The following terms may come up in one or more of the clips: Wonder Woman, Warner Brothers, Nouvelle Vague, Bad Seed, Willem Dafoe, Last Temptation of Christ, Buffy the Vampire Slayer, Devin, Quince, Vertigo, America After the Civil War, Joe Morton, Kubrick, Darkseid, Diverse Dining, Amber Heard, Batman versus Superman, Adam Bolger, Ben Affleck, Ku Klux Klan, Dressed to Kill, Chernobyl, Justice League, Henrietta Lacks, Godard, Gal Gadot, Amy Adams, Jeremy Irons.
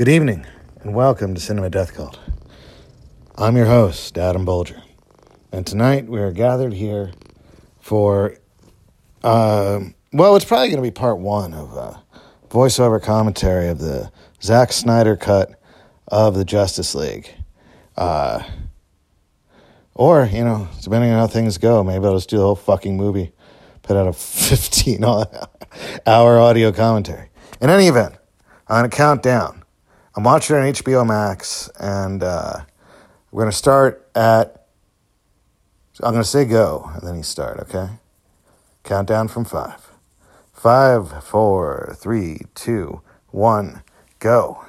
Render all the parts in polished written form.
Good evening, and welcome to Cinema Death Cult. I'm your host, Adam Bolger, and tonight we are gathered here for, well, it's probably going to be part one of voiceover commentary of the Zack Snyder cut of the Justice League. Or, you know, depending on how things go, maybe I'll just do the whole fucking movie, put out a 15-hour audio commentary. In any event, on a countdown, I'm watching it on HBO Max, and we're going to start at, I'm going to say go, and then you start, okay? Countdown from 5. 5, 4, 3, 2, 1, go.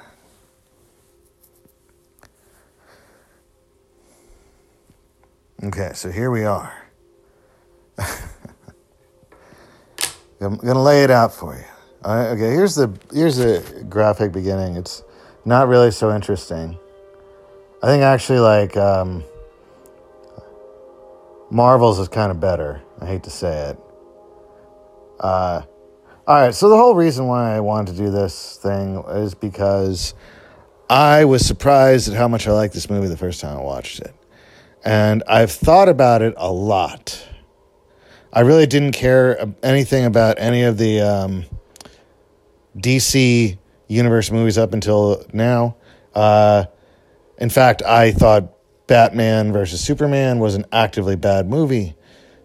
Okay, so here we are. I'm going to lay it out for you. All right, okay, here's the graphic beginning. It's not really so interesting. I think actually, like, Marvel's is kind of better. I hate to say it. All right, so the whole reason why I wanted to do this thing is because I was surprised at how much I liked this movie the first time I watched it. And I've thought about it a lot. I really didn't care anything about any of the DC universe movies up until now. In fact, I thought Batman versus Superman was an actively bad movie,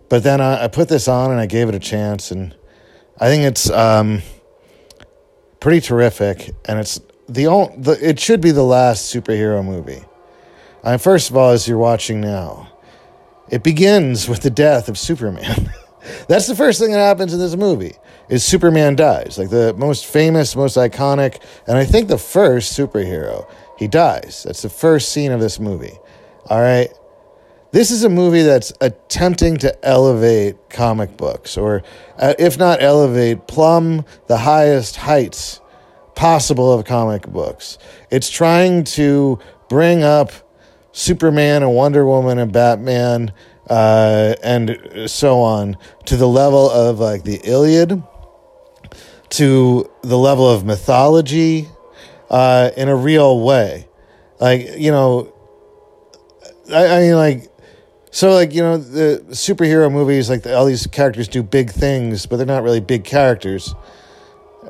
but then I put this on and I gave it a chance, and I think it's pretty terrific. And it's it should be the last superhero movie. First of all, as you're watching now, it begins with the death of Superman. That's the first thing that happens in this movie, is Superman dies. Like, the most famous, most iconic, and I think the first superhero, he dies. That's the first scene of this movie, all right? This is a movie that's attempting to elevate comic books, or if not elevate, plumb the highest heights possible of comic books. It's trying to bring up Superman and Wonder Woman and Batman and so on to the level of, like, the Iliad, to the level of mythology, in a real way. Like, you know, I mean, like, so, like, you know, the superhero movies, like, all these characters do big things, but they're not really big characters,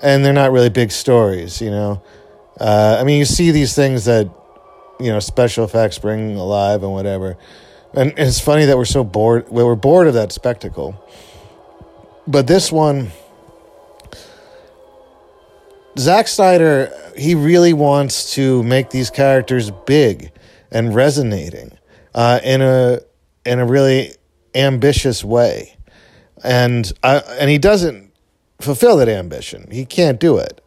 and they're not really big stories, you know. I mean, you see these things that, you know, special effects bring alive and whatever. And it's funny that we're so bored. We're bored of that spectacle. But this one, Zack Snyder, he really wants to make these characters big and resonating in a really ambitious way, and he doesn't fulfill that ambition. He can't do it.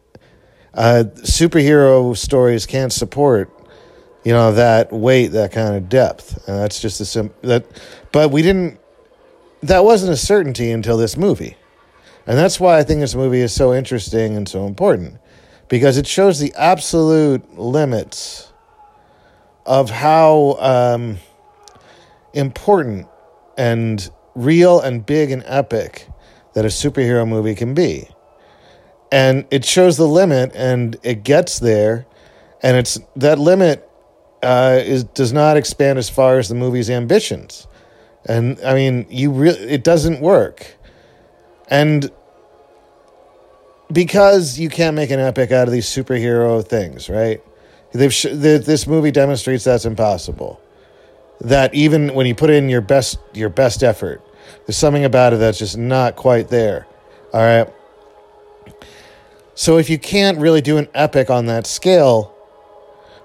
Superhero stories can't support, you know, that weight, that kind of depth. And that's just that wasn't a certainty until this movie. And that's why I think this movie is so interesting and so important, because it shows the absolute limits of how important and real and big and epic that a superhero movie can be. And it shows the limit, and it gets there, and it's that limit does not expand as far as the movie's ambitions. And I mean, it doesn't work. And because you can't make an epic out of these superhero things, right? This movie demonstrates that's impossible. That even when you put in your best effort, there's something about it that's just not quite there. All right. So if you can't really do an epic on that scale,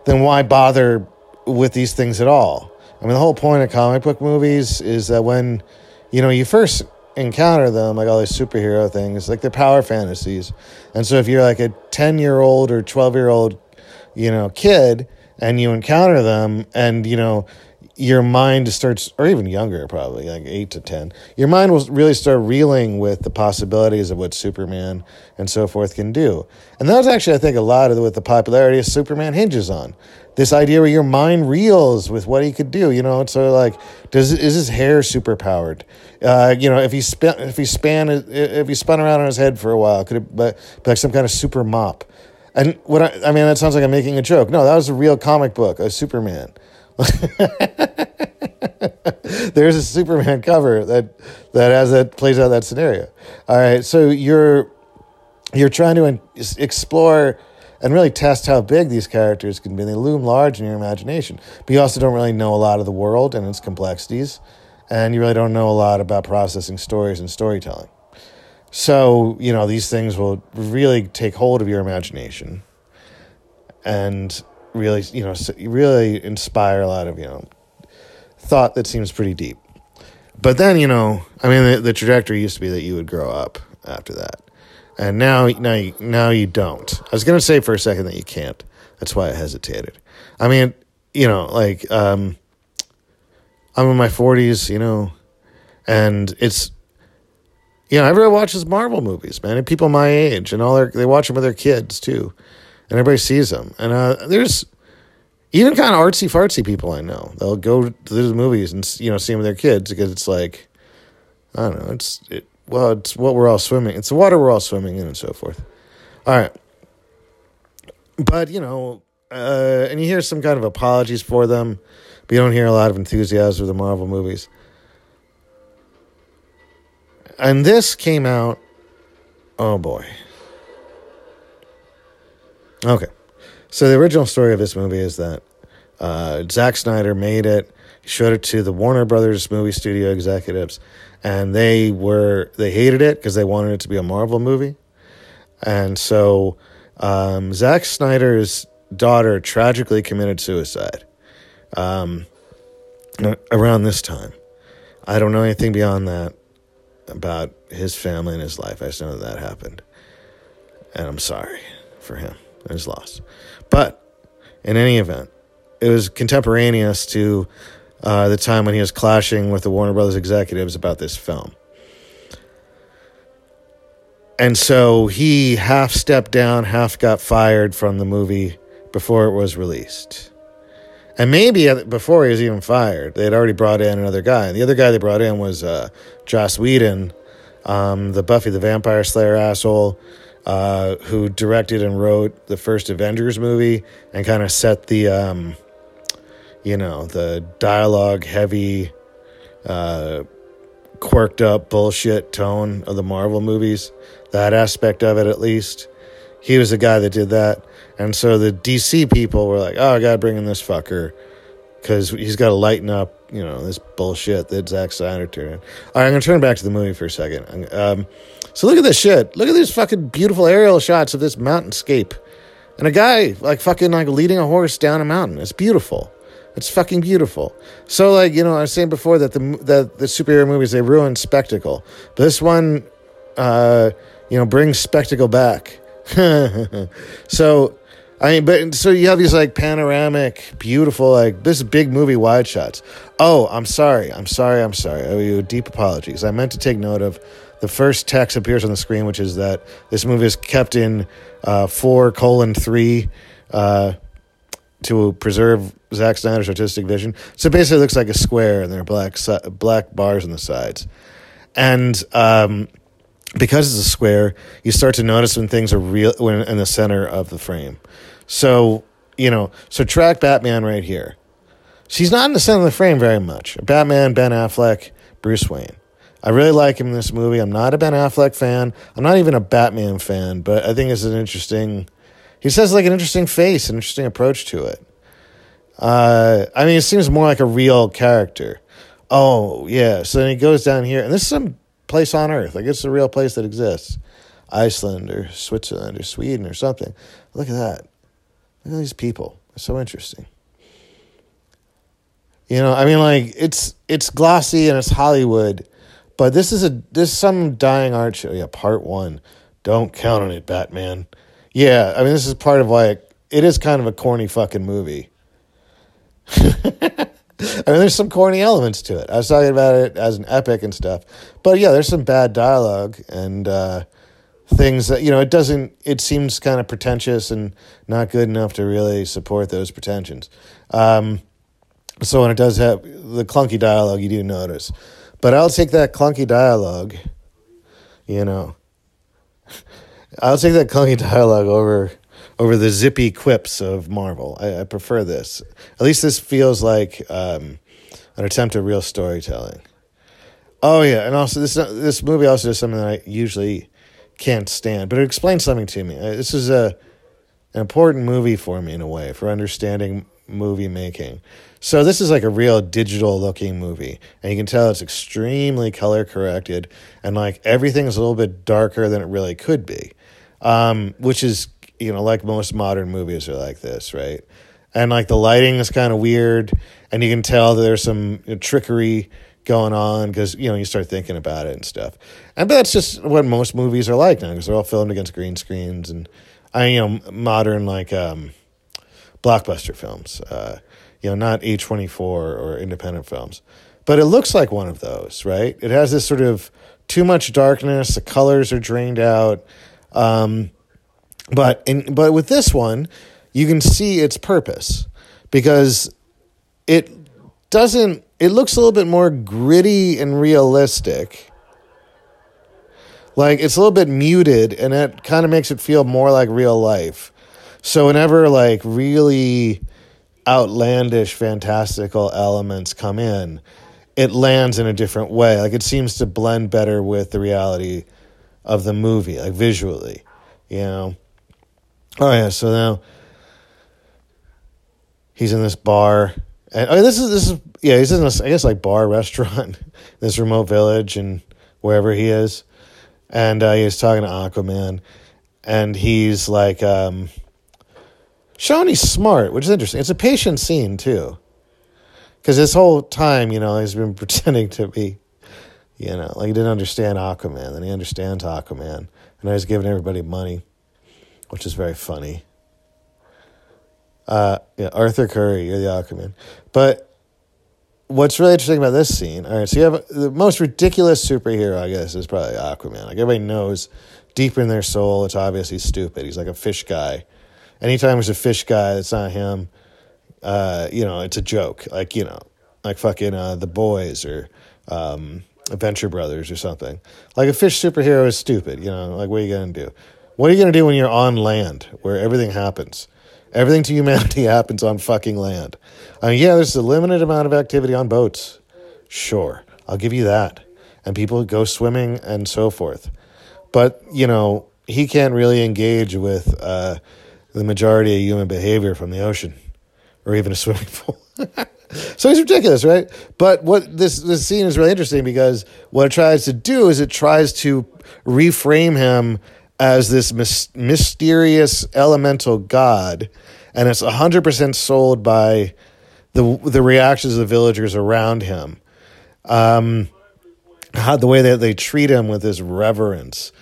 then why bother with these things at all? I mean, the whole point of comic book movies is that when, you know, you first encounter them, like all these superhero things, like, they're power fantasies. And so if you're like a 10-year-old or 12-year-old, you know, kid, and you encounter them, and, you know, your mind starts, or even younger, probably like 8 to 10, your mind will really start reeling with the possibilities of what Superman and so forth can do. And that's actually, I think, a lot of what the popularity of Superman hinges on. This idea where your mind reels with what he could do. You know, it's sort of like, is his hair superpowered? You know, if he spun around on his head for a while, could it be like some kind of super mop? And what I mean, that sounds like I'm making a joke. No, that was a real comic book, a Superman. There's a Superman cover that has that plays out that scenario. All right, so you're trying to explore and really test how big these characters can be. They loom large in your imagination, but you also don't really know a lot of the world and its complexities, and you really don't know a lot about processing stories and storytelling. So, you know, these things will really take hold of your imagination and really, you know, really inspire a lot of, you know, thought that seems pretty deep. But then, you know, I mean, the trajectory used to be that you would grow up after that. And now you don't. I was going to say for a second that you can't. That's why I hesitated. I mean, you know, like, I'm in my 40s, you know, and it's, you know, everyone watches Marvel movies, man, and people my age, and they watch them with their kids, too, and everybody sees them. And there's even kind of artsy-fartsy people I know. They'll go to those movies and, you know, see them with their kids because it's like, I don't know, it's what we're all swimming. It's the water we're all swimming in and so forth. All right. But, you know, and you hear some kind of apologies for them, but you don't hear a lot of enthusiasm for the Marvel movies. And this came out, oh boy. Okay. So the original story of this movie is that Zack Snyder made it. He showed it to the Warner Brothers movie studio executives. And they hated it because they wanted it to be a Marvel movie. And so Zack Snyder's daughter tragically committed suicide around this time. I don't know anything beyond that about his family and his life. I just know that happened. And I'm sorry for him and his loss. But in any event, it was contemporaneous to the time when he was clashing with the Warner Brothers executives about this film. And so he half stepped down, half got fired from the movie before it was released. And maybe before he was even fired, they had already brought in another guy. And the other guy they brought in was Joss Whedon, the Buffy the Vampire Slayer asshole, who directed and wrote the first Avengers movie and kind of set the, you know, the dialogue-heavy, quirked-up bullshit tone of the Marvel movies, that aspect of it at least. He was the guy that did that. And so the DC people were like, oh, I got to bring in this fucker because he's got to lighten up, you know, this bullshit that Zack Snyder turned in. All right, I'm going to turn back to the movie for a second. So look at this shit. Look at these fucking beautiful aerial shots of this mountainscape. And a guy, like, fucking, like, leading a horse down a mountain. It's beautiful. It's fucking beautiful. So, like, you know, I was saying before that the superhero movies, they ruin spectacle. But this one, you know, brings spectacle back. So... I mean, but so you have these like panoramic, beautiful, like this big movie wide shots. Oh, I'm sorry. I owe you deep apologies. I meant to take note of the first text appears on the screen, which is that this movie is kept in 4:3 to preserve Zack Snyder's artistic vision. So basically, it looks like a square, and there are black bars on the sides, and because it's a square, you start to notice when things are real, when in the center of the frame. So, you know, so track Batman right here. She's not in the center of the frame very much. Batman, Ben Affleck, Bruce Wayne. I really like him in this movie. I'm not a Ben Affleck fan. I'm not even a Batman fan, but I think it's an interesting... He says like an interesting face, an interesting approach to it. I mean, it seems more like a real character. Oh, yeah. So then he goes down here, and this is some... place on Earth, like it's a real place that exists, Iceland or Switzerland or Sweden or something. Look at that! Look at these people. It's so interesting. You know, I mean, like it's glossy and it's Hollywood, but this is some dying art show. Yeah, part one. Don't count on it, Batman. Yeah, I mean, this is part of why it is kind of a corny fucking movie. I mean, there's some corny elements to it. I was talking about it as an epic and stuff. But, yeah, there's some bad dialogue and things that, you know, it seems kind of pretentious and not good enough to really support those pretensions. So when it does have the clunky dialogue, you do notice. But I'll take that clunky dialogue, you know. I'll take that clunky dialogue over over the zippy quips of Marvel. I prefer this. At least this feels like an attempt at real storytelling. Oh yeah, and also this movie also does something that I usually can't stand, but it explains something to me. This is an important movie for me in a way for understanding movie making. So this is like a real digital looking movie, and you can tell it's extremely color corrected, and like everything's a little bit darker than it really could be, which is, you know, like most modern movies are like this, right? And like the lighting is kind of weird, and you can tell that there's some trickery going on because, you know, you start thinking about it and stuff. And but that's just what most movies are like now because they're all filmed against green screens and, you know, modern like blockbuster films, you know, not A24 or independent films. But it looks like one of those, right? It has this sort of too much darkness. The colors are drained out. But with this one, you can see its purpose because it doesn't. It looks a little bit more gritty and realistic. Like, it's a little bit muted, and that kind of makes it feel more like real life. So whenever, like, really outlandish, fantastical elements come in, it lands in a different way. Like, it seems to blend better with the reality of the movie, like, visually, you know? Oh, yeah, so now he's in this bar. And this is yeah, he's in this, I guess, like bar restaurant, this remote village and wherever he is, and he's talking to Aquaman, and he's like, showing he's smart, which is interesting. It's a patient scene too, because this whole time, you know, he's been pretending to be, you know, like he didn't understand Aquaman, then he understands Aquaman, and now he's giving everybody money, which is very funny. Yeah, Arthur Curry, you're the Aquaman. But what's really interesting about this scene, all right, so you have the most ridiculous superhero, I guess, is probably Aquaman. Like, everybody knows deep in their soul, it's obvious he's stupid. He's like a fish guy. Anytime there's a fish guy that's not him, you know, it's a joke. Like, you know, like fucking The Boys or Adventure Brothers or something. Like, a fish superhero is stupid, you know, like, what are you going to do? What are you going to do when you're on land where everything happens? Everything to humanity happens on fucking land. I mean, yeah, there's a limited amount of activity on boats. Sure, I'll give you that. And people go swimming and so forth. But, you know, he can't really engage with the majority of human behavior from the ocean or even a swimming pool. So he's ridiculous, right? But what this scene is really interesting because what it tries to do is it tries to reframe him as this mysterious elemental god, and it's 100% sold by the reactions of the villagers around him. The way that they treat him with this reverence,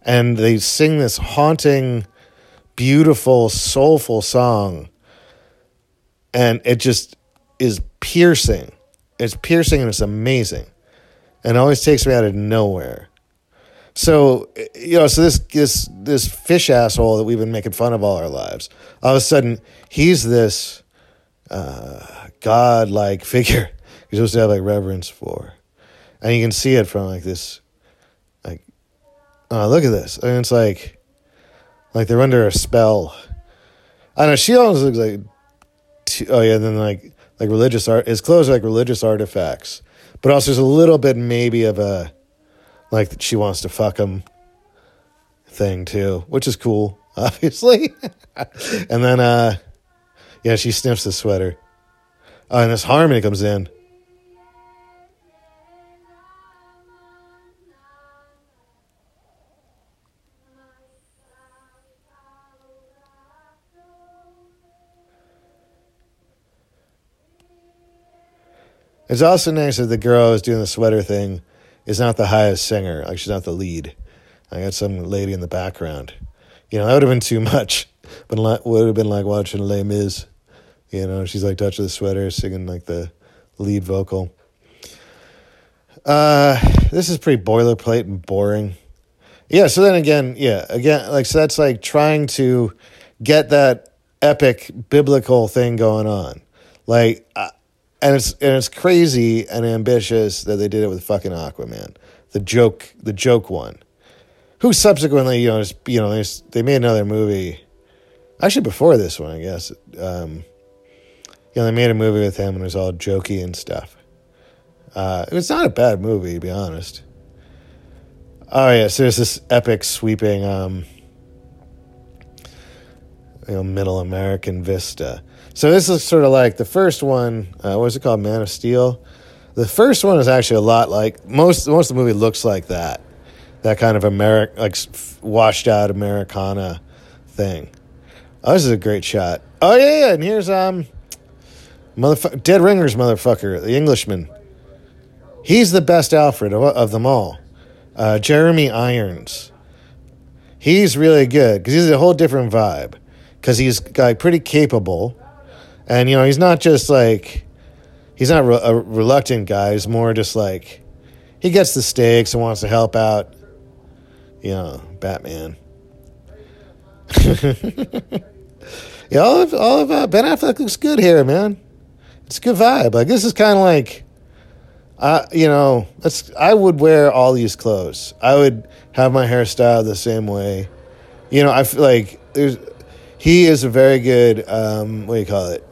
and they sing this haunting, beautiful, soulful song, and it just is piercing. It's piercing and it's amazing, and it always takes me out of nowhere. So, you know, so this fish asshole that we've been making fun of all our lives, all of a sudden, he's this godlike figure you're supposed to have, like, reverence for. And you can see it from, like, this, like, oh, look at this. I mean, it's like they're under a spell. I don't know, she almost looks like, then religious art. His clothes are like religious artifacts. But also there's a little bit maybe of a, like that she wants to fuck him thing too, which is cool, obviously. And then, yeah, she sniffs the sweater. Oh, and this harmony comes in. It's also nice that the girl is doing the sweater thing is not the highest singer. Like, she's not the lead. I got some lady in the background. You know, that would have been too much. But would have been like watching Les Mis. You know, she's like touching the sweater, singing like the lead vocal. This is pretty boilerplate and boring. Yeah, so then again, like, so that's like trying to get that epic biblical thing going on. Like, And it's crazy and ambitious that they did it with fucking Aquaman, the joke one, who subsequently, you know, they made another movie. Actually, before this one, I guess. You know, they made a movie with him and it was all jokey and stuff. It was not a bad movie, to be honest. Oh, yeah, so there's this epic sweeping, you know, middle American vista. So this is sort of like the first one, what is it called, Man of Steel? The first one is actually a lot like, most of the movie looks like that. That kind of washed out Americana thing. Oh, this is a great shot. Oh, yeah, and here's, Dead Ringer's motherfucker, the Englishman. He's the best Alfred of them all. Jeremy Irons. He's really good because he's a whole different vibe because he's like pretty capable, and you know he's not just like he's not a reluctant guy. He's more just like he gets the stakes and wants to help out. You know, Batman. Yeah, all of Ben Affleck looks good here, man. It's a good vibe. Like this is kind of like. You know, I would wear all these clothes. I would have my hair styled the same way. You know, I feel like he is a very good, what do you call it?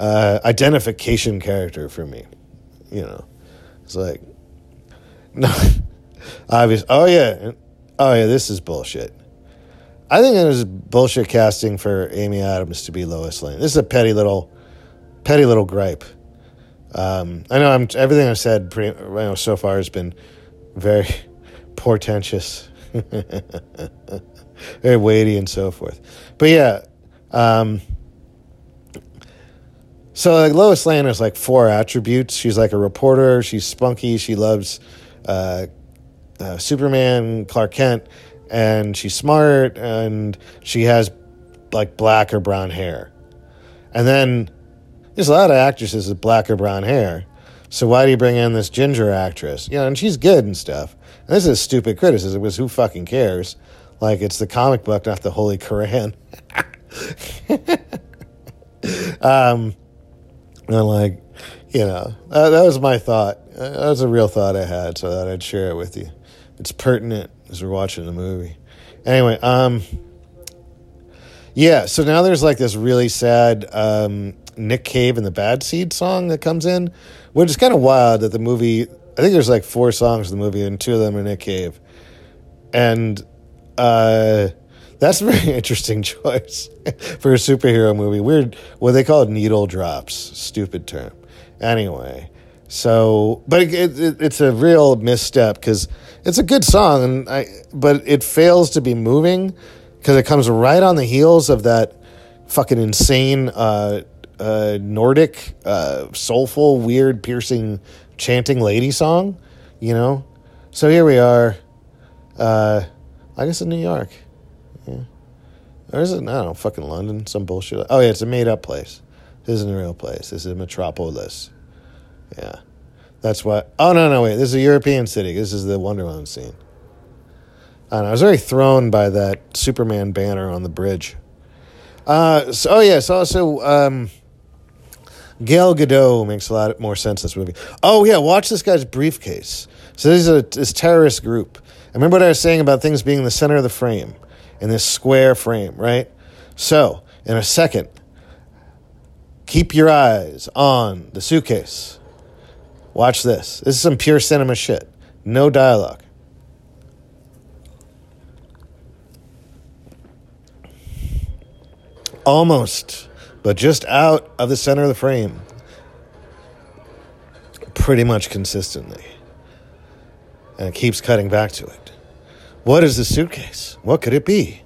Identification character for me. You know, it's like, no, obvious. Oh yeah, this is bullshit. I think it was bullshit casting for Amy Adams to be Lois Lane. This is a petty little gripe. I know everything I've said so far has been very portentous, very weighty and so forth. But yeah, so like Lois Lane has like four attributes. She's like a reporter. She's spunky. She loves Superman, Clark Kent, and she's smart. And she has like black or brown hair. And then. There's a lot of actresses with black or brown hair. So why do you bring in this ginger actress? You know, and she's good and stuff. And this is a stupid criticism because who fucking cares? Like, it's the comic book, not the Holy Quran. And like, you know, that was my thought. That was a real thought I had, so I thought I'd share it with you. It's pertinent as we're watching the movie. Anyway, yeah, so now there's like this really sad... Nick Cave and the Bad Seed song that comes in, which is kind of wild that the movie, I think there's like four songs in the movie and two of them are Nick Cave. And that's a very interesting choice for a superhero movie. Weird, what they call it, needle drops, stupid term. Anyway, so, but it's a real misstep because it's a good song, and but it fails to be moving because it comes right on the heels of that fucking insane, Nordic, soulful, weird, piercing, chanting lady song, you know? So here we are, I guess in New York. Yeah. Or is it, I don't know, fucking London, some bullshit. Oh, yeah, it's a made-up place. This isn't a real place. This is a metropolis. Yeah. That's why... Oh, no, wait. This is a European city. This is the Wonder Woman scene. I don't know. I was very thrown by that Superman banner on the bridge. Gal Gadot makes a lot more sense in this movie. Oh, yeah, watch this guy's briefcase. So this is this terrorist group. I remember what I was saying about things being in the center of the frame, in this square frame, right? So, in a second, keep your eyes on the suitcase. Watch this. This is some pure cinema shit. No dialogue. Almost, but just out of the center of the frame. Pretty much consistently. And it keeps cutting back to it. What is the suitcase? What could it be?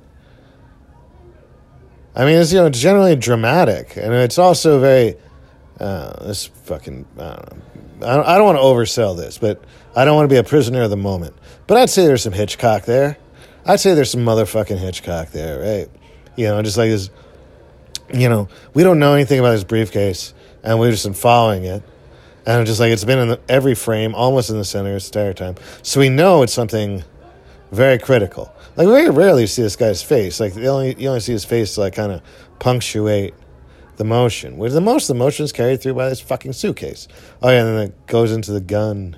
I mean, it's, you know, generally dramatic. And it's also very... this fucking... I don't want to oversell this, but I don't want to be a prisoner of the moment. But I'd say there's some Hitchcock there. I'd say there's some motherfucking Hitchcock there, right? You know, just like this... You know, we don't know anything about this briefcase, and we've just been following it. And I'm just like, it's been in every frame, almost in the center, it's entire time. So we know it's something very critical. Like, we very rarely see this guy's face. Like, you only see his face to, like, kind of punctuate the motion. Which the most of the motion is carried through by this fucking suitcase. Oh, yeah, and then it goes into the gun.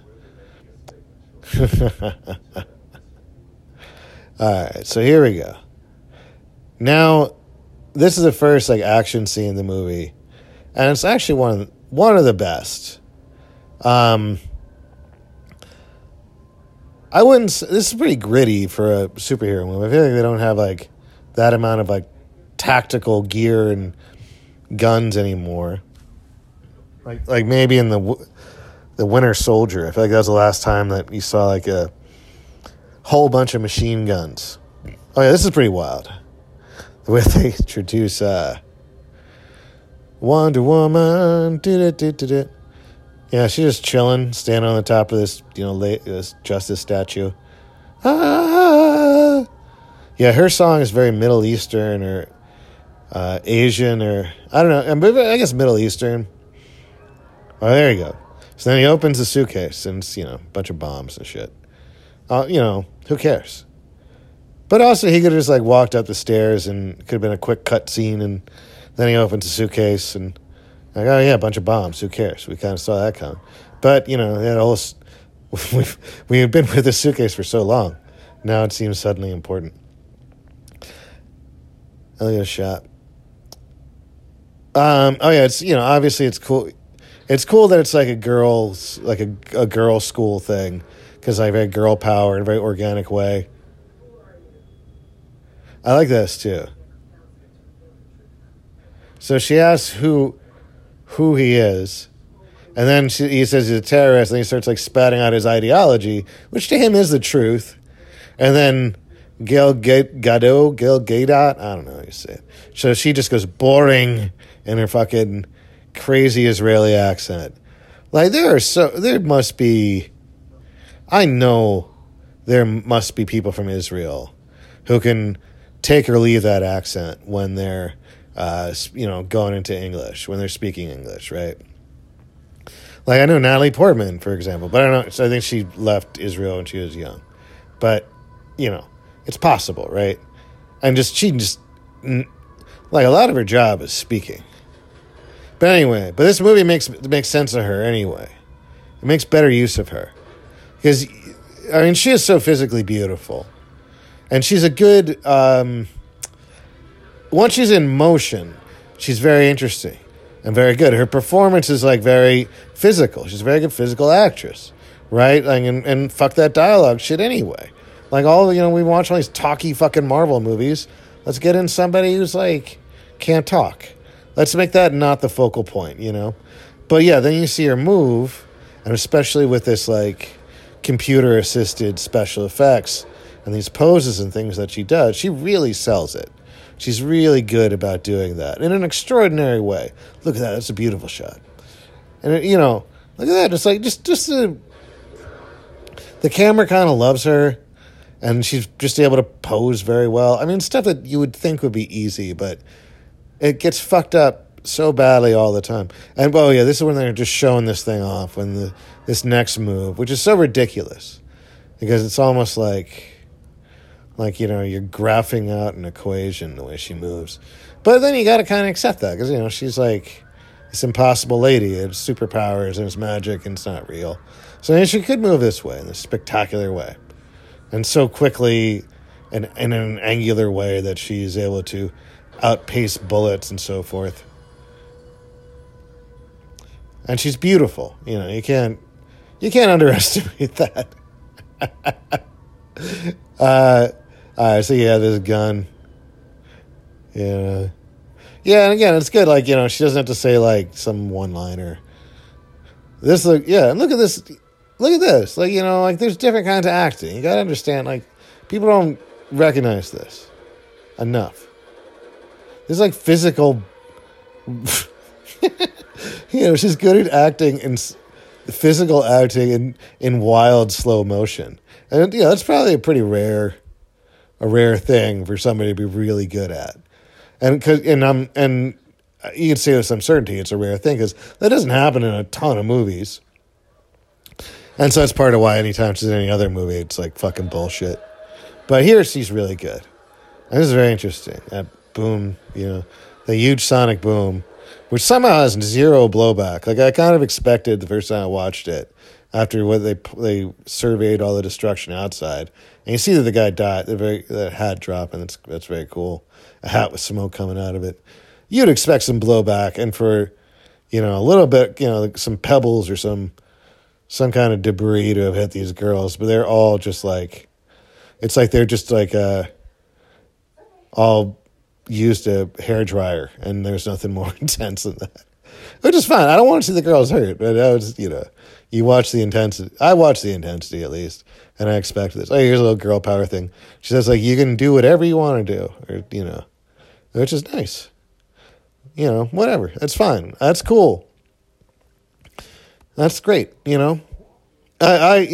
All right, so here we go. Now... this is the first like action scene in the movie, and it's actually one of the best. I wouldn't. This is pretty gritty for a superhero movie. I feel like they don't have like that amount of like tactical gear and guns anymore. Like maybe in the Winter Soldier. I feel like that was the last time that you saw like a whole bunch of machine guns. Oh yeah, this is pretty wild. The way they introduce Wonder Woman. Yeah, she's just chilling, standing on the top of this, this Justice statue. Ah! Yeah, her song is very Middle Eastern or Asian or I don't know. I guess Middle Eastern. Oh, there you go. So then he opens the suitcase and it's, a bunch of bombs and shit. Who cares? But also, he could have just like walked up the stairs and could have been a quick cut scene, and then he opens the suitcase and. Like, oh, yeah, a bunch of bombs. Who cares? We kind of saw that coming. But, they had a whole we've been with this suitcase for so long. Now it seems suddenly important. I think it was shot. Oh, yeah, it's, obviously it's cool. It's cool that it's like a girl school thing because I have very girl power in a very organic way. I like this, too. So she asks who he is, and then he says he's a terrorist, and he starts like spouting out his ideology, which to him is the truth. And then Gal Gadot, I don't know how you say it. So she just goes boring in her fucking crazy Israeli accent. Like there must be people from Israel who can take or leave that accent when they're. Going into English when they're speaking English, right? Like I know Natalie Portman, for example, but I don't know. So I think she left Israel when she was young, but it's possible, right? And she like a lot of her job is speaking. But anyway, this movie makes sense of her anyway. It makes better use of her because she is so physically beautiful, and she's a good. Once she's in motion, she's very interesting and very good. Her performance is like very physical. She's a very good physical actress, right? Like, and fuck that dialogue shit anyway. Like we watch all these talky fucking Marvel movies. Let's get in somebody who's like can't talk. Let's make that not the focal point, But yeah, then you see her move, and especially with this like computer assisted special effects and these poses and things that she does, she really sells it. She's really good about doing that in an extraordinary way. Look at that. That's a beautiful shot. And, look at that. It's like just the camera kind of loves her, and she's just able to pose very well. I mean, stuff that you would think would be easy, but it gets fucked up so badly all the time. And, oh, yeah, this is when they're just showing this thing off, when this next move, which is so ridiculous because it's almost like... Like, you're graphing out an equation the way she moves. But then you got to kind of accept that because, she's like this impossible lady. It's superpowers and it's magic and it's not real. So she could move this way, in this spectacular way. And so quickly and in an angular way that she's able to outpace bullets and so forth. And she's beautiful. You can't underestimate that. All right, so yeah, there's a gun. Yeah, and again, it's good. Like she doesn't have to say like some one-liner. Look at this. Like like there's different kinds of acting. You gotta understand. Like people don't recognize this enough. There's like physical. She's good at acting and physical acting in wild slow motion. And, that's probably a rare thing for somebody to be really good at. And you can say with some certainty it's a rare thing because that doesn't happen in a ton of movies. And so that's part of why anytime she's in any other movie, it's like fucking bullshit. But here she's really good. And this is very interesting. That boom, the huge sonic boom, which somehow has zero blowback. Like I kind of expected the first time I watched it. after what they surveyed all the destruction outside. And you see that the guy died, the hat dropping. That's very cool. A hat with smoke coming out of it. You'd expect some blowback, and for, a little bit, like some pebbles or some kind of debris to have hit these girls, but they're all just like, it's like they're just like all used a hairdryer, and there's nothing more intense than that. Which is fine. I don't want to see the girls hurt, but I was, you watch the intensity. I watch the intensity at least, and I expect this. Oh, here's a little girl power thing. She says, like, you can do whatever you want to do, or which is nice. Whatever. That's fine. That's cool. That's great, I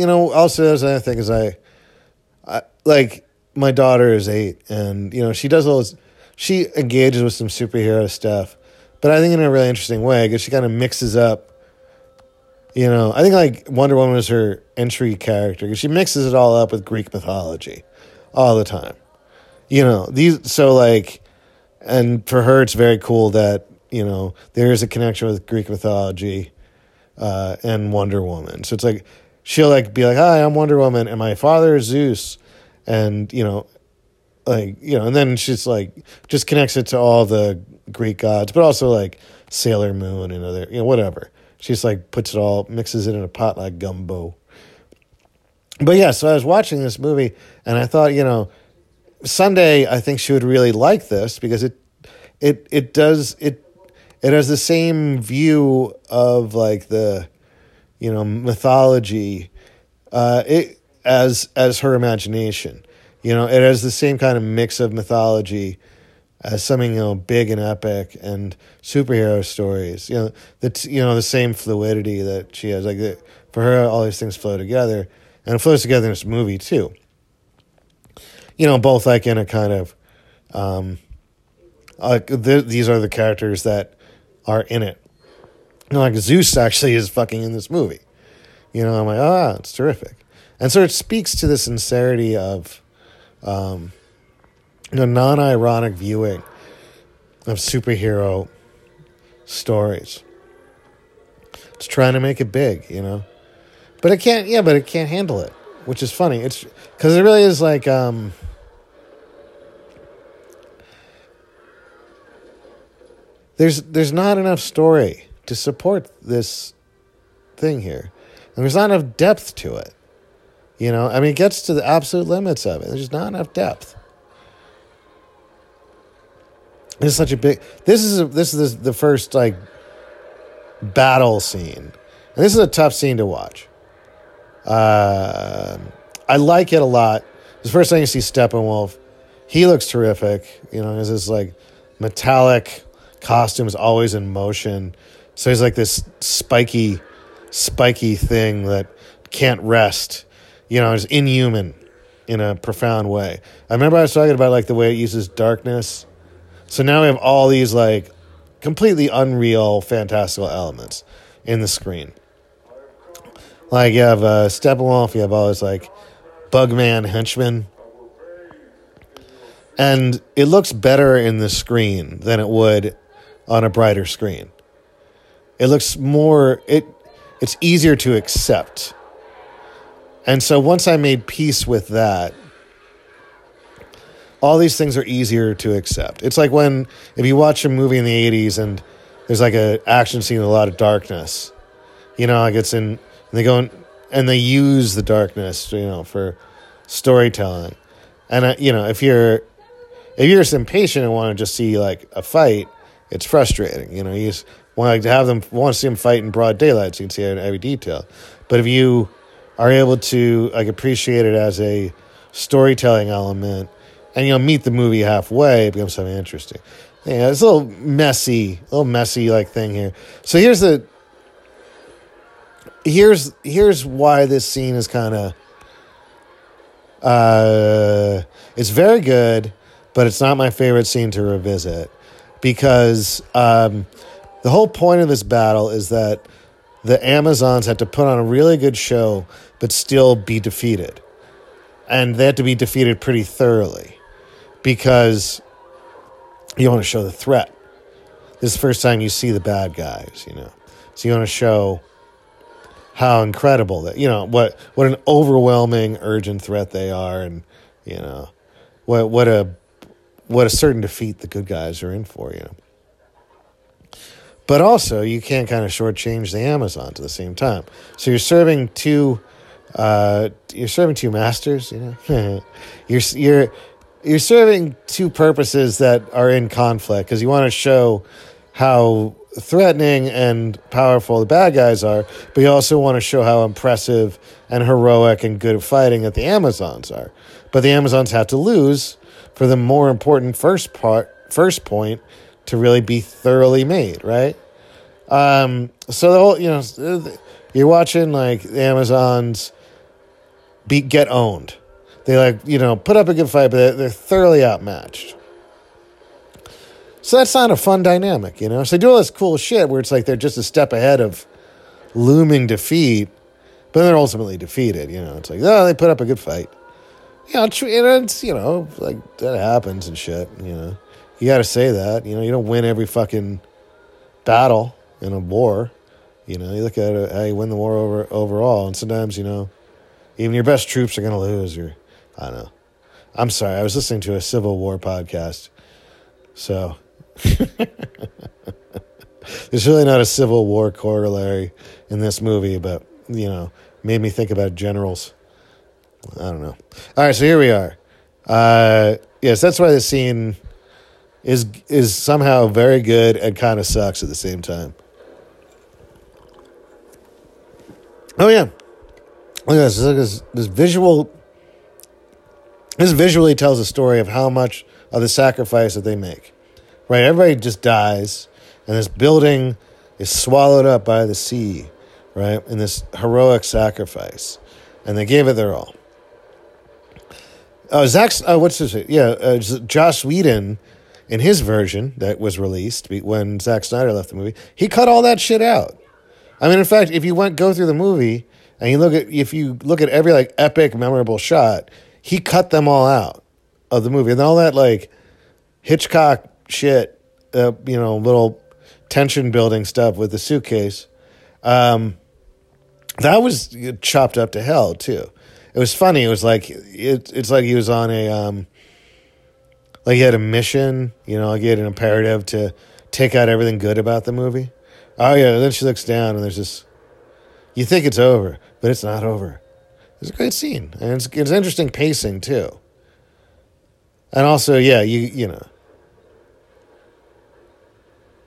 also there's another thing is I like, my daughter is 8, and, she does all this, she engages with some superhero stuff, but I think in a really interesting way, because she kind of mixes up, I think, like, Wonder Woman was her entry character, because she mixes it all up with Greek mythology all the time, and for her, it's very cool that, there is a connection with Greek mythology, and Wonder Woman. So it's like, she'll be like, hi, I'm Wonder Woman, and my father is Zeus. And, and then she's just connects it to all the Greek gods, but also Sailor Moon and other, whatever. She just puts it all, mixes it in a pot like gumbo. But yeah, so I was watching this movie and I thought, Sunday, I think she would really like this because it has the same view of the, mythology, it as her imagination. It has the same kind of mix of mythology as something big and epic and superhero stories. That's the same fluidity that she has. For her, all these things flow together, and it flows together in this movie too. Both in a kind of these are the characters that are in it. Zeus actually is fucking in this movie. I'm like, it's terrific. And so it speaks to the sincerity of non-ironic viewing of superhero stories. It's trying to make it big, But it can't, but it can't handle it, which is funny. It's because it really is there's not enough story to support this thing here. And there's not enough depth to it. It gets to the absolute limits of it. There's not enough depth. It's such a big... This is the first, battle scene. And this is a tough scene to watch. I like it a lot. It's the first time you see Steppenwolf. He looks terrific. There's this, metallic costume is always in motion. So he's this spiky thing that can't rest. It's inhuman in a profound way. I remember I was talking about the way it uses darkness. So now we have all these completely unreal fantastical elements in the screen. You have Steppenwolf, you have all this Bugman henchman. And it looks better in the screen than it would on a brighter screen. It looks more... It's easier to accept. And so once I made peace with that, all these things are easier to accept. It's like when... If you watch a movie in the 80s and there's an action scene with a lot of darkness, it's in... And they go in, and they use the darkness, for storytelling. And, if you're just impatient and want to just see a fight, it's frustrating. You just want to have them want to see them fight in broad daylight, so you can see every detail. But if you are able to appreciate it as a storytelling element, and meet the movie halfway, it becomes something interesting. Yeah, it's a little messy thing here. So here's why this scene is kind of it's very good. But it's not my favorite scene to revisit because the whole point of this battle is that the Amazons had to put on a really good show but still be defeated. And they had to be defeated pretty thoroughly because you want to show the threat. This is the first time you see the bad guys. So you want to show how incredible that, you know, what an overwhelming urgent threat they are, and you know what a certain defeat the good guys are in for, you know. But also, you can't kind of shortchange the Amazon at the same time. So you're serving two masters, you know. You're serving two purposes that are in conflict, because you want to show how threatening and powerful the bad guys are, but you also want to show how impressive and heroic and good at fighting that the Amazons are. But the Amazons have to lose for the more important first point to really be thoroughly made, right? So the whole, you know, you're watching like the Amazons get owned. They, like, you know, put up a good fight, but they're thoroughly outmatched. So that's not a fun dynamic, you know? So they do all this cool shit where it's like they're just a step ahead of looming defeat, but they're ultimately defeated, you know? It's like, oh, they put up a good fight. You know, it's, you know, like, that happens and shit, you know? You got to say that, you know? You don't win every fucking battle in a war, you know? You look at how you win the war overall, and sometimes, you know, even your best troops are going to lose, or I don't know. I'm sorry. I was listening to a Civil War podcast. So there's really not a Civil War corollary in this movie, but, you know, made me think about generals. I don't know. All right, so here we are. Yes, that's why this scene is somehow very good and kind of sucks at the same time. Oh, yeah. Look at this. Look at this. This visual... This visually tells a story of how much of the sacrifice that they make, right? Everybody just dies, and this building is swallowed up by the sea, right? In this heroic sacrifice, and they gave it their all. Oh, Joss Whedon, in his version that was released when Zack Snyder left the movie, he cut all that shit out. I mean, in fact, if you go through the movie and you look at every like epic, memorable shot, he cut them all out of the movie. And all that, like, Hitchcock shit, you know, little tension-building stuff with the suitcase, that was chopped up to hell, too. It was funny. It was like, it's like he was on a, like he had a mission, you know, like he had an imperative to take out everything good about the movie. Oh, yeah, and then she looks down, and there's this, you think it's over, but it's not over. It's a great scene, and it's interesting pacing too. And also, yeah, you know,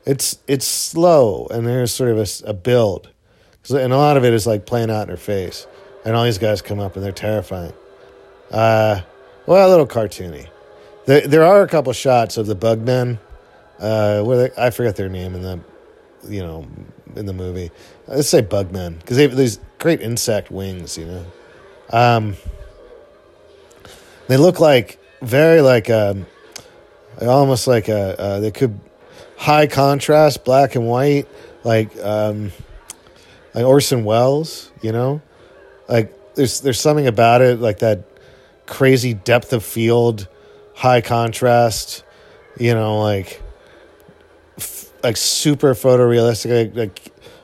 it's slow, and there's sort of a build, and a lot of it is like playing out in her face, and all these guys come up and they're terrifying. Well, a little cartoony. There are a couple shots of the bug men. I forget their name in the, you know, in the movie. Let's say bug men, because they have these great insect wings, you know. They look like very like almost like they could high contrast black and white, like Orson Welles, you know, like there's something about it, like that crazy depth of field, high contrast, you know, like super photorealistic,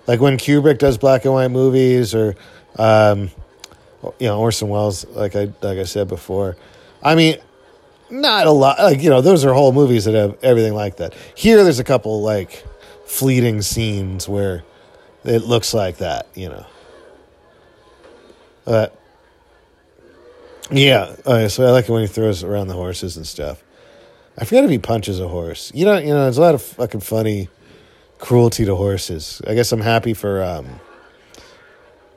like when Kubrick does black and white movies, or you know, Orson Welles, like I said before. I mean, not a lot. Like, you know, those are whole movies that have everything like that. Here, there's a couple like fleeting scenes where it looks like that. You know. Yeah. Okay, so I like it when he throws around the horses and stuff. I forget if he punches a horse. You know, there's a lot of fucking funny cruelty to horses. I guess I'm happy for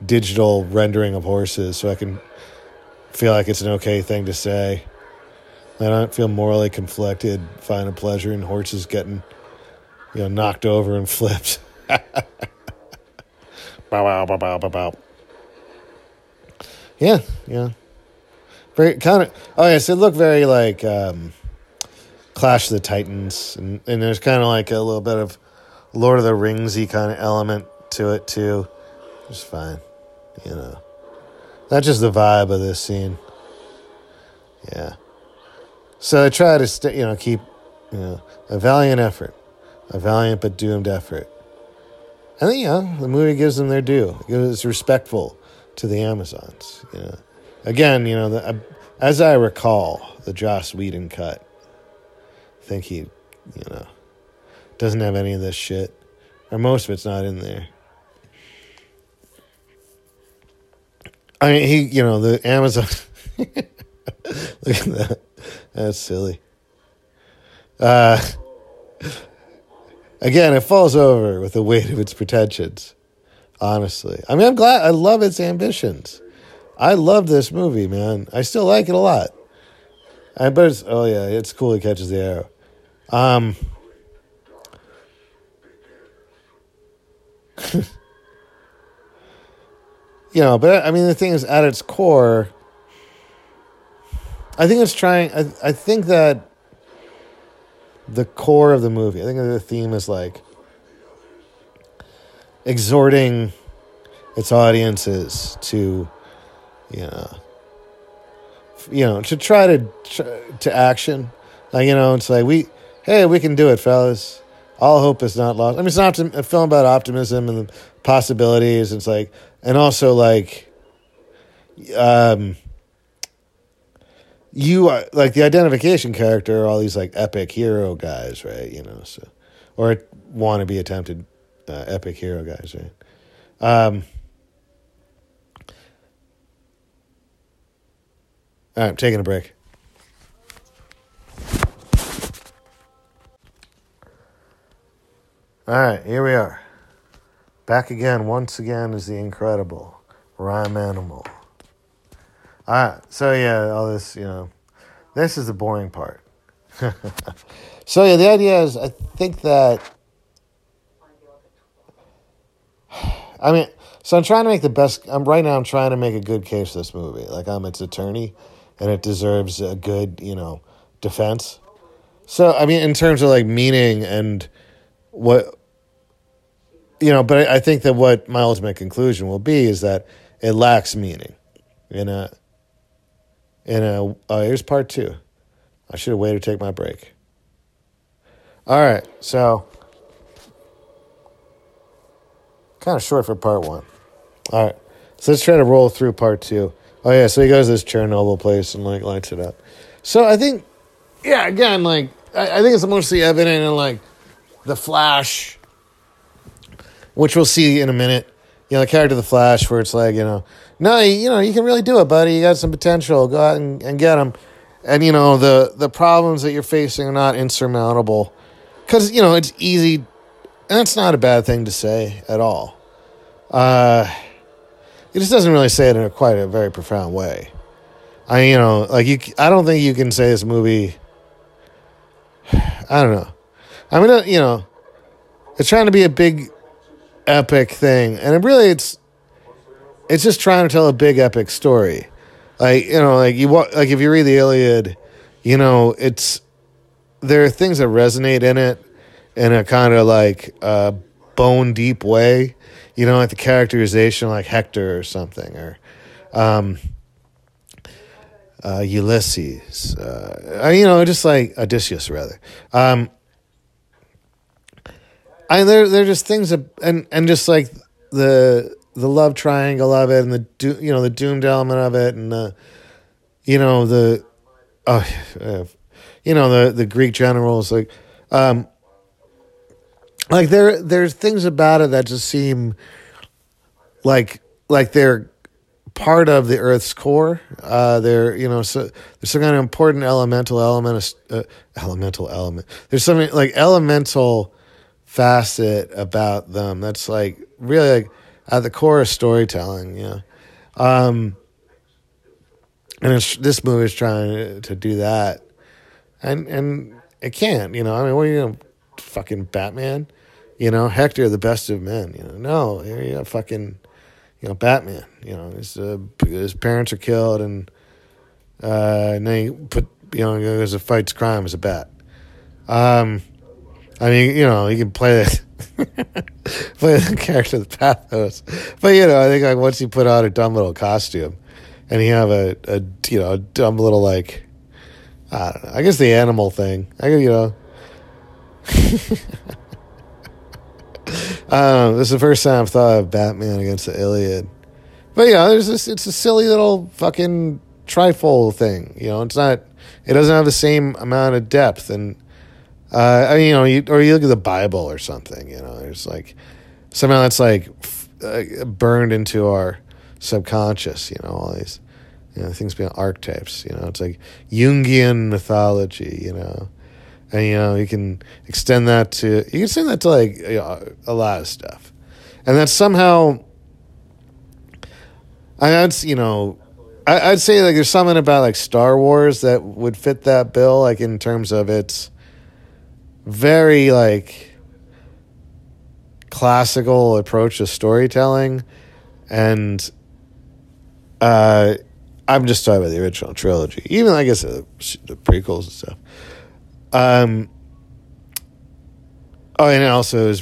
digital rendering of horses, so I can feel like it's an okay thing to say. I don't feel morally conflicted, find a pleasure in horses getting, you know, knocked over and flipped. Bow, bow, bow, bow, bow, bow. Yeah. Very kind of. Oh yes, it looked very like Clash of the Titans, and there's kind of like a little bit of Lord of the Ringsy kind of element to it too. It's fine, you know. That's just the vibe of this scene. Yeah. So I try to keep, you know, a valiant effort, a valiant but doomed effort. I think, the movie gives them their due. It's respectful to the Amazons. Again, as I recall, the Joss Whedon cut, I think he, doesn't have any of this shit. Or most of it's not in there. I mean, he, the Amazon. Look at that. That's silly. Again, it falls over with the weight of its pretensions. Honestly. I mean, I'm glad. I love its ambitions. I love this movie, man. I still like it a lot. But it's, it's cool it catches the arrow. But I mean, the thing is, at its core, I think it's trying. I think that the core of the movie, I think the theme is like exhorting its audiences to, to try to action. Like, it's like we can do it, fellas. All hope is not lost. I mean, it's not a film about optimism and the possibilities. It's like, and also like, you are like the identification character, all these like epic hero guys, right? So, or want to be attempted epic hero guys, right? All right, I'm taking a break. All right, here we are. Back again, once again, is the incredible Rhyme Animal. All right, so yeah, all this, this is the boring part. So yeah, the idea is, I think that, I'm trying to make the best, right now I'm trying to make a good case for this movie. Like, I'm its attorney, and it deserves a good, defense. So, in terms of, like, meaning and what, but I think that what my ultimate conclusion will be is that it lacks meaning. Here's part two. I should have waited to take my break. All right, so kind of short for part one. All right, so let's try to roll through part two. Oh yeah, so he goes to this Chernobyl place and like lights it up. So I think, again, like I think it's mostly evident in like the Flash, which we'll see in a minute. The character of the Flash, where it's like, no, you can really do it, buddy. You got some potential. Go out and get him. And, the problems that you're facing are not insurmountable. Because, it's easy. And that's not a bad thing to say at all. It just doesn't really say it in a very profound way. I don't think you can say this movie, I don't know. It's trying to be a big epic thing, and it's just trying to tell a big epic story. If you read the Iliad, it's, there are things that resonate in it in a kind of like bone deep way, like the characterization, like Hector or something, or Ulysses, just like Odysseus rather. They're just things that, and just like the love triangle of it, and the doomed element of it, and the Greek generals, like there's things about it that just seem like they're part of the Earth's core. There's some kind of important elemental element. There's something like elemental facet about them that's like really like at the core of storytelling, and this movie is trying to do that, and it can't. What are you gonna fucking Batman? Hector, the best of men. No, you're fucking, Batman. His parents are killed, and then he goes and fights crime as a bat. You can play the character of the pathos. But, I think like once you put on a dumb little costume and you have a dumb little, like, I don't know, I guess the animal thing. This is the first time I've thought of Batman against the Iliad. But yeah, there's this, it's a silly little fucking trifle thing. You know, it's not, it doesn't have the same amount of depth. And, you know, you look at the Bible or something, you know, there's like, somehow that's like burned into our subconscious, you know, all these, you know, things being archetypes, you know, it's like Jungian mythology, you know. And, you know, you can extend that to like, you know, a lot of stuff. And that somehow, I'd say like there's something about like Star Wars that would fit that bill, like in terms of it's very like classical approach to storytelling. And I'm just talking about the original trilogy, even I guess the prequels and stuff. And also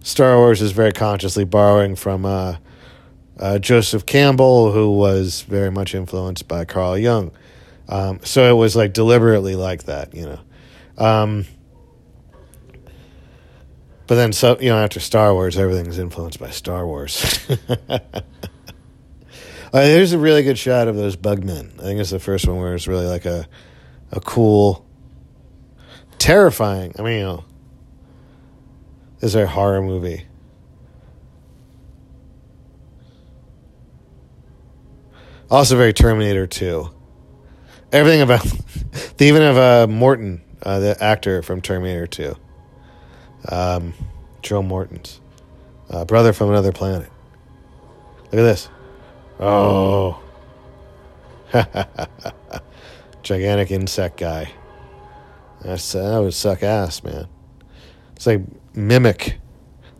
Star Wars is very consciously borrowing from Joseph Campbell, who was very much influenced by Carl Jung. So it was like deliberately like that, you know. But then, so, you know, after Star Wars, everything's influenced by Star Wars. There's a really good shot of those bugmen. I think it's the first one where it's really like a cool, terrifying. I mean, you know, this is a horror movie. Also very Terminator 2. Everything about... They even have Morton, the actor from Terminator 2. Joe Morton's brother from another planet. Look at this. Oh. Gigantic insect guy. That would suck ass, man. It's like Mimic.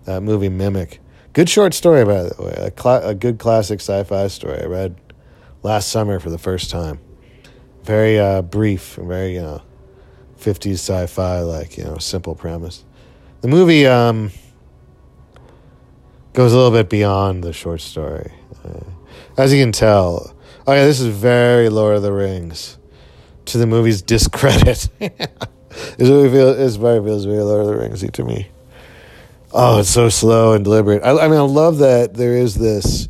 That movie Mimic. Good short story, by the way. A good classic sci-fi story I read last summer for the first time. Very brief and very, you know, 50s sci-fi, like, you know, simple premise. The movie goes a little bit beyond the short story. As you can tell, this is very Lord of the Rings, to the movie's discredit. This movie feels very Lord of the Ringsy to me. Oh, it's so slow and deliberate. I mean, I love that there is this...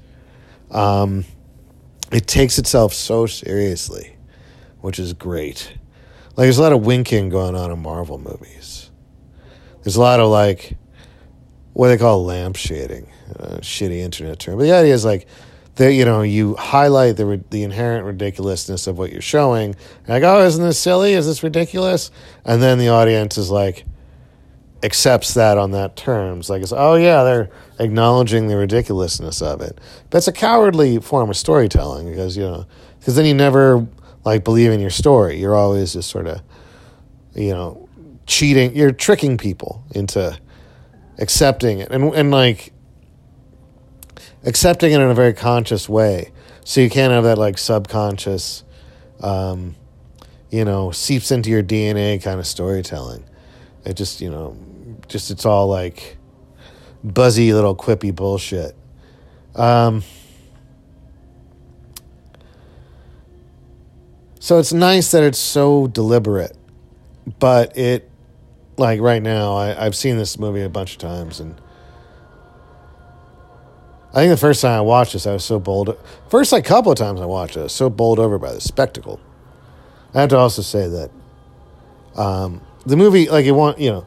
It takes itself so seriously, which is great. Like, there's a lot of winking going on in Marvel movies. There's a lot of, like, what they call lampshading, a shitty internet term. But the idea is, like, that, you know, you highlight the inherent ridiculousness of what you're showing. And like, oh, isn't this silly? Is this ridiculous? And then the audience is, like, accepts that on that terms. Like, it's, oh yeah, they're acknowledging the ridiculousness of it. But it's a cowardly form of storytelling because, you know, because then you never like believe in your story. You're always just sort of, you know, cheating. You're tricking people into accepting it and like accepting it in a very conscious way. So you can't have that like subconscious, you know, seeps into your DNA kind of storytelling. It just, you know, just it's all like buzzy little quippy bullshit. So it's nice that it's so deliberate, but it, like right now, I've seen this movie a bunch of times, and I think the first time I watched this, I was so bowled. First, like couple of times I watched it, I was so bowled over by the spectacle. I have to also say that. The movie, like, it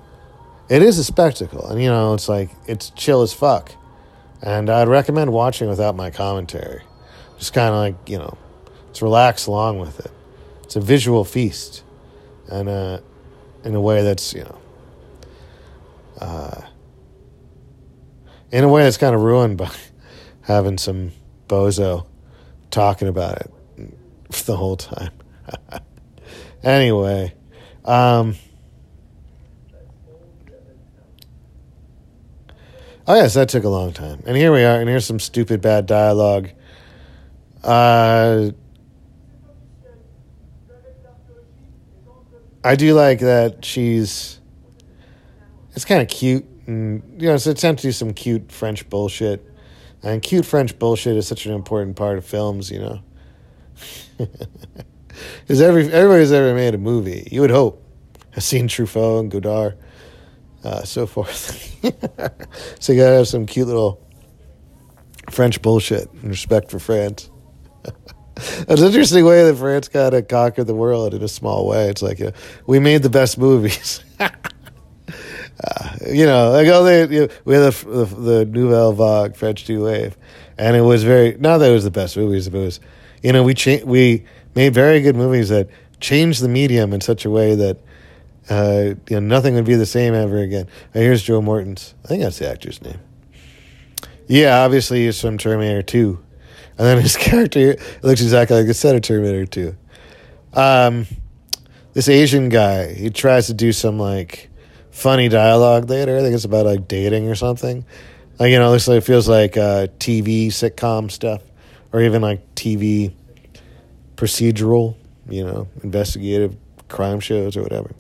is a spectacle. And, you know, it's like, it's chill as fuck. And I'd recommend watching without my commentary. Just kind of like, you know, just relax along with it. It's a visual feast. And in a way that's, you know, in a way that's kind of ruined by having some bozo talking about it the whole time. Anyway. So that took a long time. And here we are, and here's some stupid bad dialogue. I do like that she's... It's kind of cute. And, you know, it's an attempt to do some cute French bullshit. And cute French bullshit is such an important part of films, you know. Because everybody's ever made a movie, you would hope, has seen Truffaut and Godard. so forth. So you gotta have some cute little French bullshit and respect for France. It's an interesting way that France kind of conquered the world in a small way. It's like, we made the best movies. We had the Nouvelle Vague French New Wave, and it was very, not that it was the best movies, but it was, we made very good movies that changed the medium in such a way that nothing would be the same ever again. Right, here's Joe Morton's. I think that's the actor's name. Yeah, obviously he's from Terminator 2. And then his character looks exactly like the set of Terminator 2. This Asian guy, he tries to do some, funny dialogue later. I think it's about, dating or something. It feels like TV sitcom stuff. Or even, TV procedural, investigative crime shows or whatever.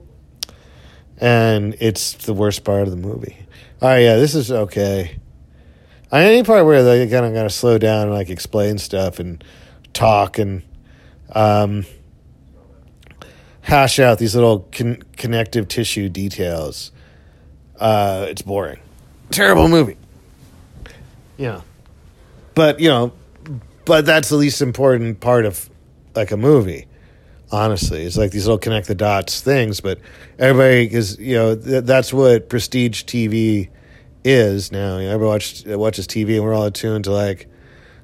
And it's the worst part of the movie. All right, yeah, this is okay. I any part where they kind of got to slow down and explain stuff and talk and hash out these little connective tissue details. It's boring, terrible movie. Yeah, but that's the least important part of a movie. Honestly, it's these little connect the dots things. But everybody is that's what prestige TV is now. Everybody watches TV, and we're all attuned to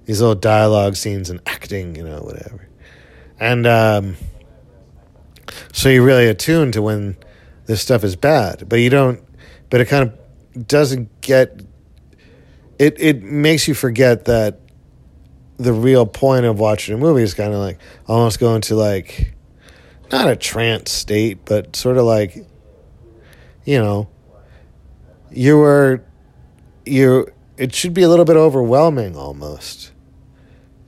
these little dialogue scenes and acting, whatever. And so you're really attuned to when this stuff is bad, but you don't. But it kind of doesn't get. It makes you forget that the real point of watching a movie is kind of almost going to not a trance state, but sort of it should be a little bit overwhelming almost.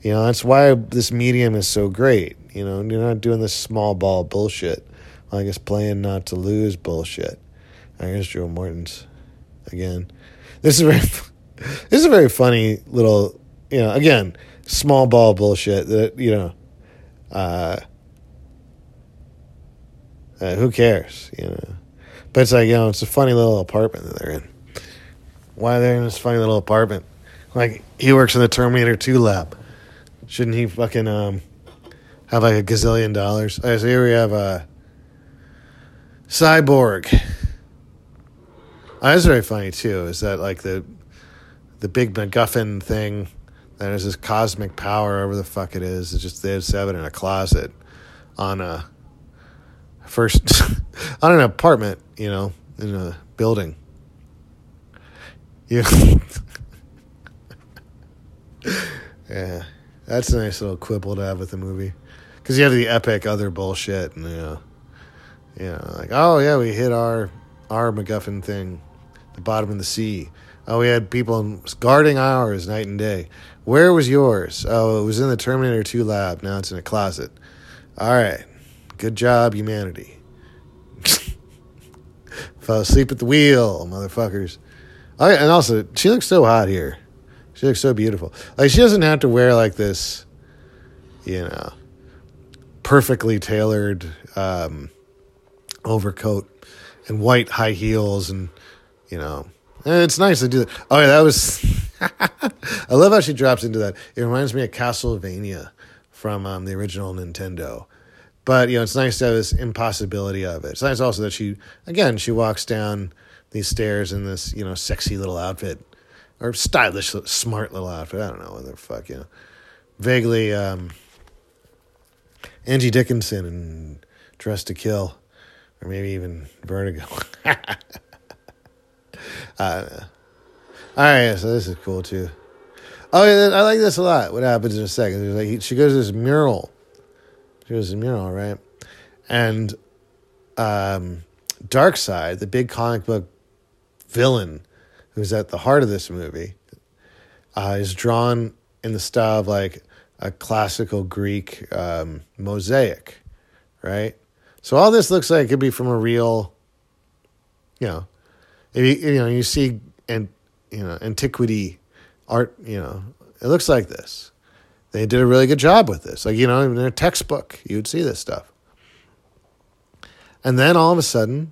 That's why this medium is so great. You're not doing this small ball bullshit. It's playing not to lose bullshit. Here's Joe Morton's again. This is a very funny little, again, small ball bullshit that, who cares, But it's it's a funny little apartment that they're in. Why are they in this funny little apartment? He works in the Terminator 2 lab. Shouldn't he fucking have a gazillion dollars? All right, so here we have a Cyborg. That's very funny, too, is that the big MacGuffin thing that is this cosmic power, whatever the fuck it is. It's just they have seven in a closet on a first on an apartment, in a building. Yeah, that's a nice little quibble to have with the movie, because you have the epic other bullshit, and we hit our MacGuffin thing, the bottom of the sea. Oh, we had people guarding ours night and day. Where was yours? Oh, it was in the Terminator 2 lab. Now it's in a closet. All right. Good job, humanity. Fell asleep at the wheel, motherfuckers. All right, and also, she looks so hot here. She looks so beautiful. She doesn't have to wear this, perfectly tailored overcoat and white high heels, and it's nice to do that. Oh, yeah, that was. I love how she drops into that. It reminds me of Castlevania from the original Nintendo. But, it's nice to have this impossibility of it. It's nice also that she walks down these stairs in this, sexy little outfit. Or stylish, smart little outfit. I don't know what the fuck, Vaguely, Angie Dickinson in Dressed to Kill. Or maybe even Vertigo. All right, so this is cool, too. Oh, yeah, I like this a lot. What happens in a second. She goes to this mural. It was a mural, right? And Darkseid, the big comic book villain who's at the heart of this movie, is drawn in the style of a classical Greek mosaic, right? So all this looks like it could be from a real, you see antiquity art, it looks like this. They did a really good job with this. In a textbook, you would see this stuff. And then all of a sudden,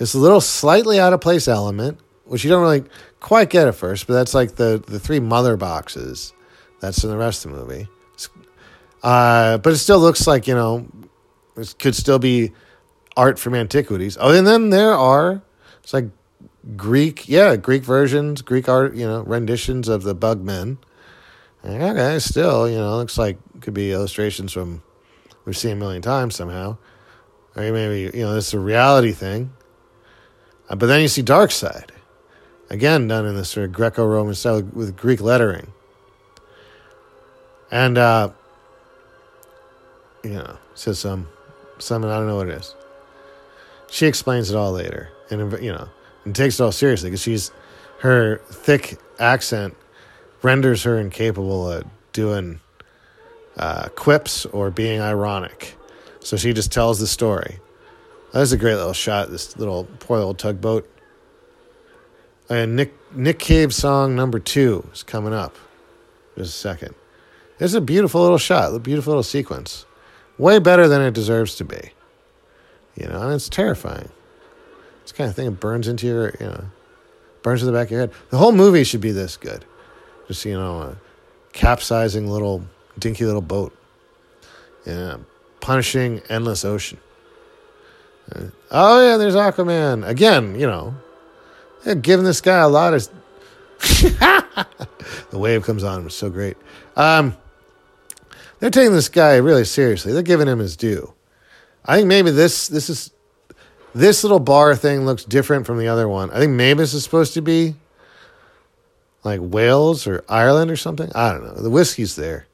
this little slightly out of place element, which you don't really quite get at first, but that's like the three mother boxes that's in the rest of the movie. But it still looks like, you know, it could still be art from antiquities. Oh, and then there are, it's like Greek versions, Greek art, you know, renditions of the bug men. And okay, still, you know, looks like could be illustrations from, we've seen a million times somehow. Or maybe, you know, this is a reality thing. But then you see Darkseid. Again, done in this sort of Greco-Roman style with Greek lettering. And, you know, says some, I don't know what it is. She explains it all later. And, you know, and takes it all seriously because she's, her thick accent renders her incapable of doing quips or being ironic. So she just tells the story. That was a great little shot, this little poor little tugboat. And Nick Cave song number 2 is coming up in just a second. It's a beautiful little shot, a beautiful little sequence. Way better than it deserves to be. You know, and it's terrifying. It's the kind of thing that burns into your, you know, burns in the back of your head. The whole movie should be this good. Just, you know, a capsizing little, dinky little boat. Yeah, punishing endless ocean. Oh, yeah, there's Aquaman. Again, you know, giving this guy a lot of... The wave comes on him. It's so great. They're taking this guy really seriously. They're giving him his due. I think maybe this little bar thing looks different from the other one. I think maybe this is supposed to be like Wales or Ireland or something. I don't know. The whiskey's there.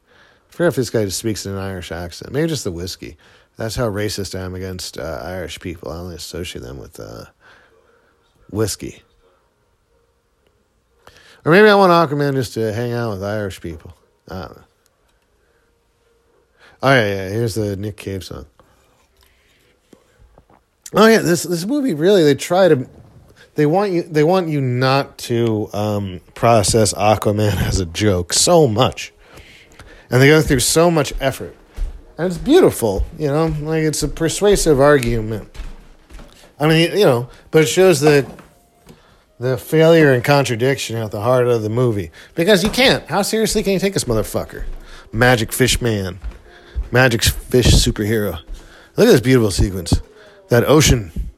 I forget if this guy just speaks in an Irish accent. Maybe just the whiskey. That's how racist I am against Irish people. I only associate them with whiskey. Or maybe I want Aquaman just to hang out with Irish people. I don't know. Oh, yeah, here's the Nick Cave song. Oh, yeah, this movie, really, they try to... They want you not to process Aquaman as a joke so much. And they go through so much effort. And it's beautiful, you know, like it's a persuasive argument. I mean, you know, but it shows the failure and contradiction at the heart of the movie. Because you can't. How seriously can you take this motherfucker? Magic fish man. Magic fish superhero. Look at this beautiful sequence. That ocean.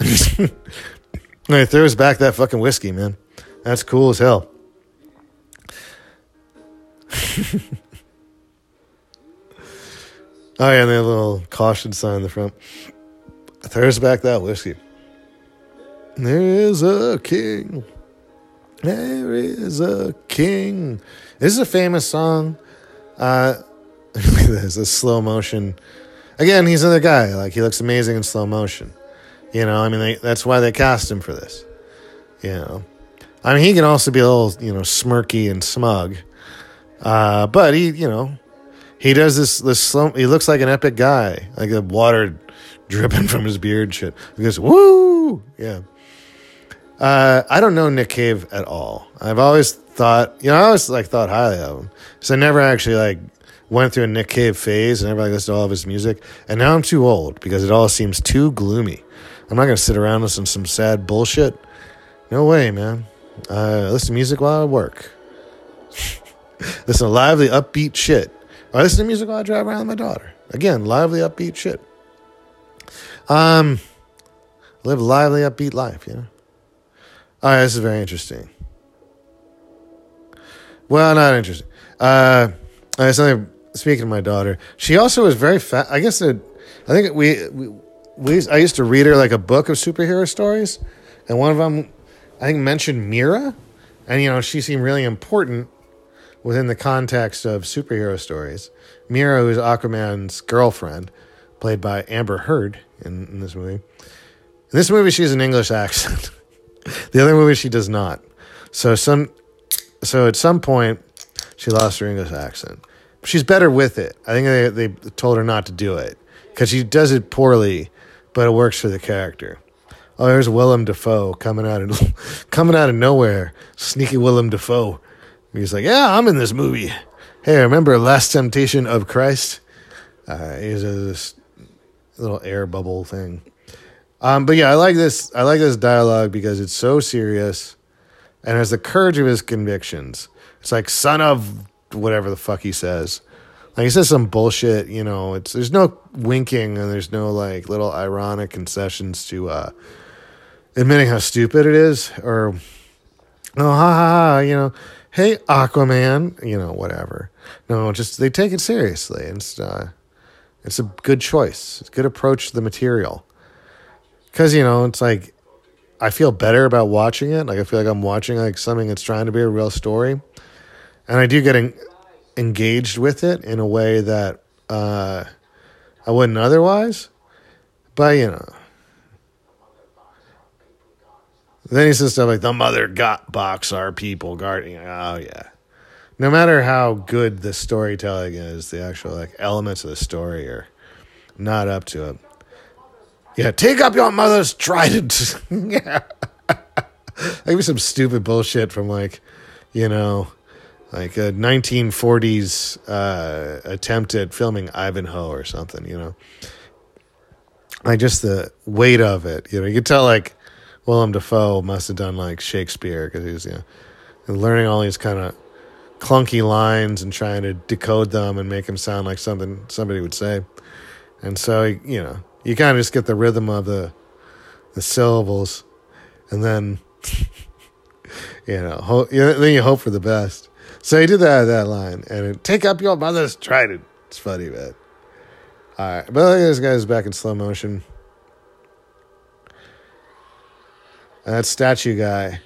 He throws back that fucking whiskey, man. That's cool as hell. Oh, yeah, and they have a little caution sign in the front. Throws back that whiskey. There is a king. There is a king. This is a famous song. There's a slow motion. Again, he's another guy. Like, he looks amazing in slow motion. You know, I mean, that's why they cast him for this. You know, I mean, he can also be a little, you know, smirky and smug. But he, you know, he does this slow, he looks like an epic guy, like the water dripping from his beard shit. He goes, woo! Yeah. I don't know Nick Cave at all. I've always thought, you know, I always like thought highly of him. So I never actually like went through a Nick Cave phase and never like listened to all of his music. And now I'm too old because it all seems too gloomy. I'm not going to sit around listening to some sad bullshit. No way, man. Listen to music while I work. Listen to lively, upbeat shit. Or listen to music while I drive around with my daughter. Again, lively, upbeat shit. Live a lively, upbeat life, you know? All right, this is very interesting. Well, not interesting. Speaking of my daughter, she also was very fat. I guess it, I think I used to read her like a book of superhero stories, and one of them, I think, mentioned Mira, and you know she seemed really important within the context of superhero stories. Mira, who's Aquaman's girlfriend, played by Amber Heard in this movie. In this movie, she has an English accent. The other movie, she does not. So at some point, she lost her English accent. She's better with it. I think they told her not to do it because she does it poorly. But it works for the character. Oh, there's Willem Dafoe coming out of nowhere. Sneaky Willem Dafoe. He's like, yeah, I'm in this movie. Hey, remember Last Temptation of Christ? He's this little air bubble thing. But yeah, I like this dialogue because it's so serious and has the courage of his convictions. It's like, son of whatever the fuck he says. Like, he says some bullshit, you know. There's no winking and there's no, like, little ironic concessions to admitting how stupid it is. Or, oh, ha, ha, ha, you know, hey, Aquaman, you know, whatever. No, just they take it seriously. And it's a good choice. It's a good approach to the material. Because, you know, it's like, I feel better about watching it. Like, I feel like I'm watching, like, something that's trying to be a real story. And I do get engaged with it in a way that I wouldn't otherwise. But, you know. Then he says stuff like, the mother got box our people guarding. Oh, yeah. No matter how good the storytelling is, the actual, like, elements of the story are not up to it. Yeah, take up your mother's trident. Yeah. Like, be some stupid bullshit from, like, you know, like a 1940s attempt at filming Ivanhoe or something, you know. Like, just the weight of it, you know. You could tell, like, Willem Dafoe must have done, like, Shakespeare because he's, you know, learning all these kind of clunky lines and trying to decode them and make them sound like something somebody would say. And so, you know. You kind of just get the rhythm of the syllables, and then then you hope for the best. So he did that line, and it, take up your mother's trident. It's funny, man. All right, but look at this guy's back in slow motion. And that statue guy.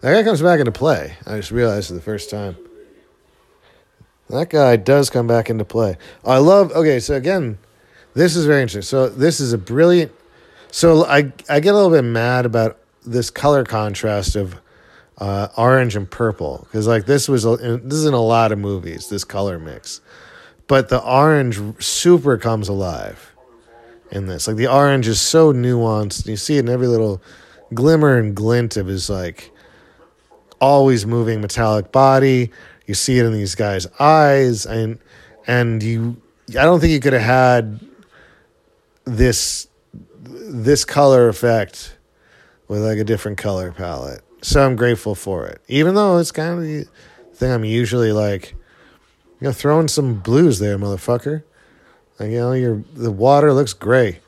That guy comes back into play. I just realized for the first time. That guy does come back into play. Okay, so again. This is very interesting. So this is a brilliant... So I get a little bit mad about this color contrast of orange and purple. Because, like, this is in a lot of movies, this color mix. But the orange super comes alive in this. Like, the orange is so nuanced. You see it in every little glimmer and glint of his, like, always moving metallic body. You see it in these guys' eyes. And you... I don't think you could have had... this color effect with, like, a different color palette. So I'm grateful for it. Even though it's kind of the thing I'm usually like, you know, throwing some blues there, motherfucker. Like, you know, the water looks gray.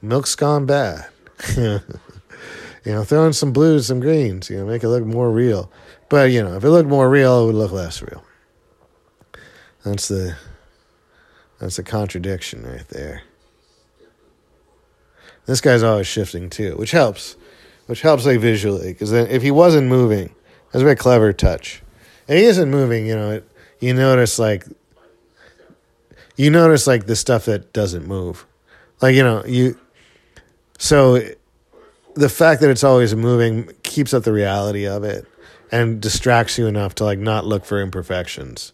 Milk's gone bad. You know, throwing some blues, some greens, you know, make it look more real. But, you know, if it looked more real, it would look less real. That's the contradiction right there. This guy's always shifting, too, which helps, like, visually, because then if he wasn't moving, that's a very clever touch. And he isn't moving, you know, you notice, like, the stuff that doesn't move. Like, you know, so the fact that it's always moving keeps up the reality of it and distracts you enough to, like, not look for imperfections.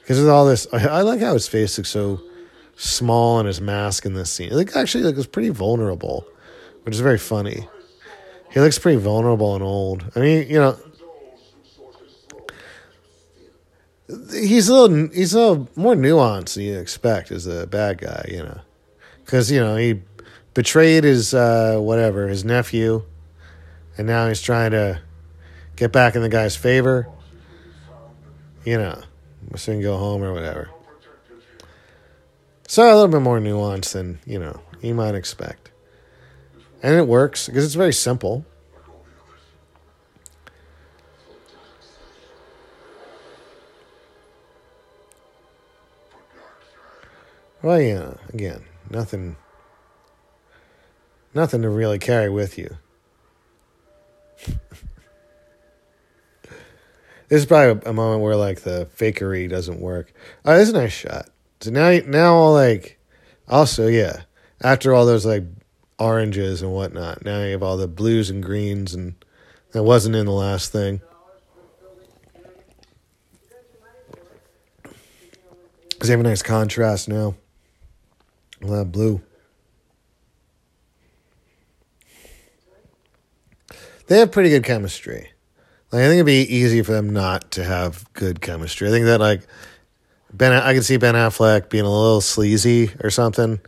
Because with all this, I like how his face looks so small in his mask in this scene. Like, actually, like, it's pretty vulnerable, which is very funny. He looks pretty vulnerable and old. I mean, you know, he's a little more nuanced than you expect as a bad guy, you know, because, you know, he betrayed his nephew, and now he's trying to get back in the guy's favor. You know, soon go home or whatever. So a little bit more nuanced than, you know, you might expect. And it works because it's very simple. Well, yeah, again, nothing to really carry with you. This is probably a moment where, like, the fakery doesn't work. Oh, that's a nice shot. So now, like, also, yeah, after all those, like, oranges and whatnot, now you have all the blues and greens, and that wasn't in the last thing. Because they have a nice contrast now. A lot of blue. They have pretty good chemistry. Like, I think it'd be easy for them not to have good chemistry. I think that, like... I can see Ben Affleck being a little sleazy or something.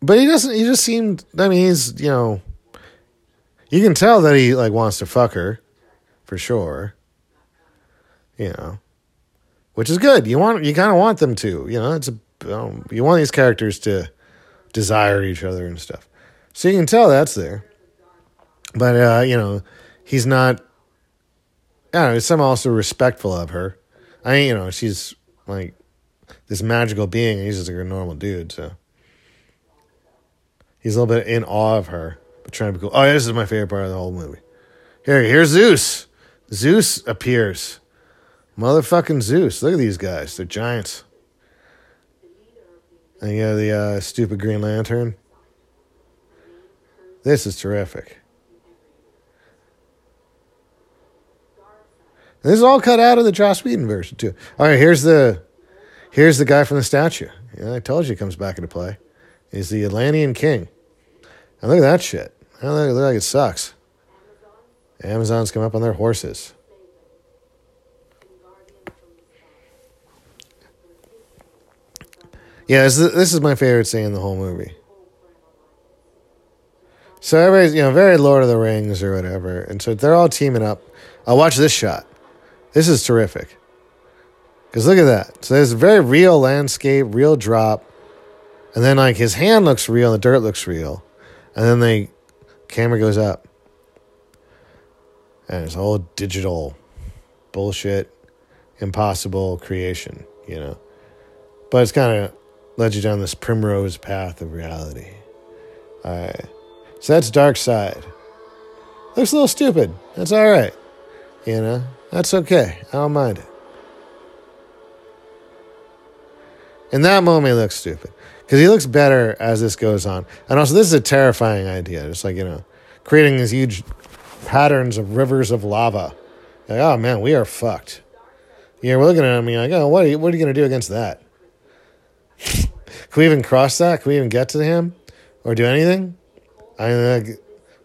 But he doesn't. He just seemed. I mean, he's, you know, you can tell that he like wants to fuck her, for sure. You know, which is good. You kind of want them to. You know, it's a. You want these characters to desire each other and stuff. So you can tell that's there. But you know, he's not. I don't know. Some also respectful of her. I mean, you know, she's like this magical being, and he's just like a normal dude. So he's a little bit in awe of her, but trying to be cool. Oh, yeah, this is my favorite part of the whole movie. Here's Zeus. Zeus appears. Motherfucking Zeus. Look at these guys. They're giants. And you know the stupid Green Lantern. This is terrific. This is all cut out of the Joss Whedon version, too. All right, here's the guy from the statue. Yeah, I told you he comes back into play. He's the Atlantean king. And look at that shit. I don't think it looks like it sucks. Amazons come up on their horses. Yeah, this is my favorite scene in the whole movie. So everybody's, you know, very Lord of the Rings or whatever. And so they're all teaming up. I'll watch this shot. This is terrific. Because look at that. So there's a very real landscape, real drop. And then, like, his hand looks real, the dirt looks real. And then the camera goes up. And it's all digital bullshit, impossible creation, you know. But it's kind of led you down this primrose path of reality. All right. So that's Darkseid. Looks a little stupid. That's all right. You know, that's okay. I don't mind it. In that moment, he looks stupid. Because he looks better as this goes on. And also, this is a terrifying idea. Just like, you know, creating these huge patterns of rivers of lava. Like, oh, man, we are fucked. Yeah, we're looking at him and you're like, oh, what are you going to do against that? Can we even cross that? Can we even get to him? Or do anything? I mean,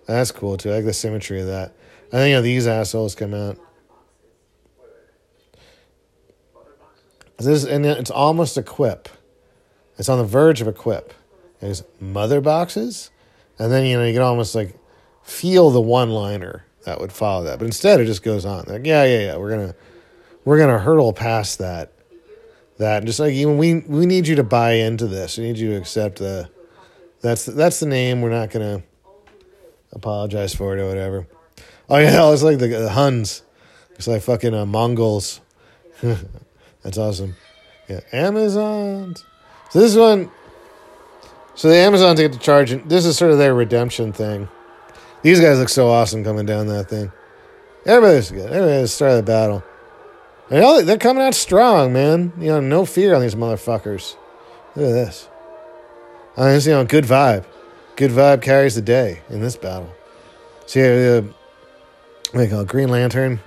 that's cool, too. I like the symmetry of that. I think, you know, these assholes come out. And it's almost a quip. It's on the verge of a quip. There's mother boxes. And then, you know, you can almost, like, feel the one-liner that would follow that. But instead, it just goes on. Like, yeah. We're gonna hurdle past that. And just like, even we need you to buy into this. We need you to accept the... That's the name. We're not going to apologize for it or whatever. Oh, yeah. It's like the Huns. It's like fucking Mongols. That's awesome. Yeah. Amazons. So this one, the Amazons get to charge, and this is sort of their redemption thing. These guys look so awesome coming down that thing. Everybody's good. Everybody's the start of the battle. And they're coming out strong, man. You know, no fear on these motherfuckers. Look at this. Honestly, you know, good vibe. Good vibe carries the day in this battle. See, what do you call it? Green Lantern.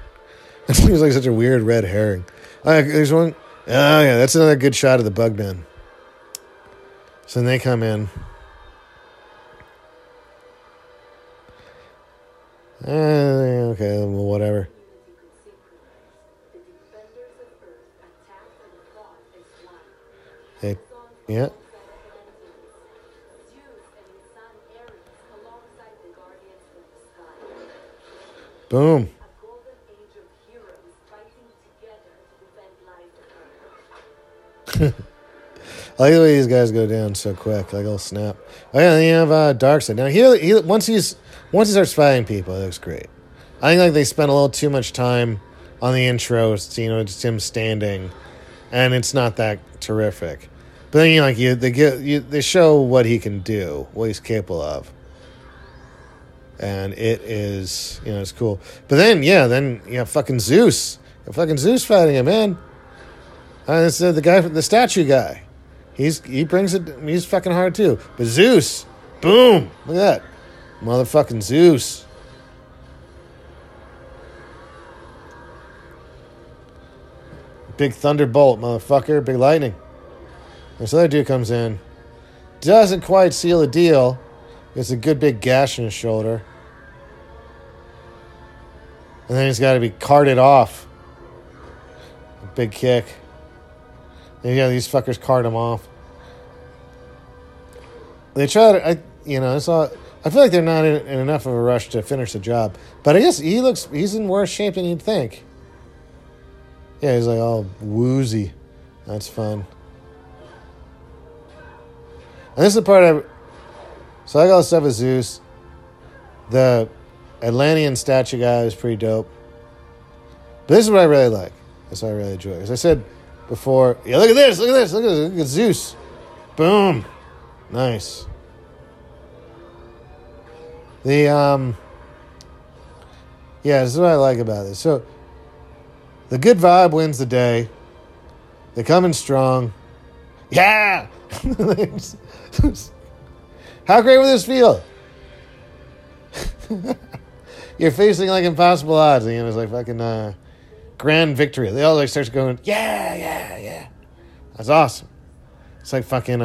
That seems like such a weird red herring. There's one. Oh, yeah, that's another good shot of the Bugmen. So then they come in. Okay, well, whatever. Hey, yeah. Boom. I like the way these guys go down so quick, like a little snap. Oh yeah, then you have Darkseid. Now he once he starts fighting people, it looks great. I think like they spent a little too much time on the intro, so, you know, just him standing, and it's not that terrific. But then they show what he can do, what he's capable of, and it is, you know, it's cool. But then you have fucking Zeus, fighting him, man. And it's the guy, the statue guy. He brings it. He's fucking hard too. But Zeus, boom! Look at that, motherfucking Zeus. Big thunderbolt, motherfucker. Big lightning. This other dude comes in, doesn't quite seal the deal. It's a good big gash in his shoulder, and then he's got to be carted off. A big kick. And yeah, these fuckers cart him off. They tried. I feel like they're not in enough of a rush to finish the job. But I guess he's in worse shape than you'd think. Yeah, he's like all woozy. That's fun. And this is the part so I got all the stuff with Zeus. The Atlantean statue guy was pretty dope. But this is what I really like. That's what I really enjoy. As I said before, yeah, look at this, look at Zeus. Boom. Nice. This is what I like about this. So the good vibe wins the day. They come in strong. Yeah! How great would this feel? You're facing like impossible odds. And it's like fucking grand victory. They all like starts going, yeah. That's awesome. It's like fucking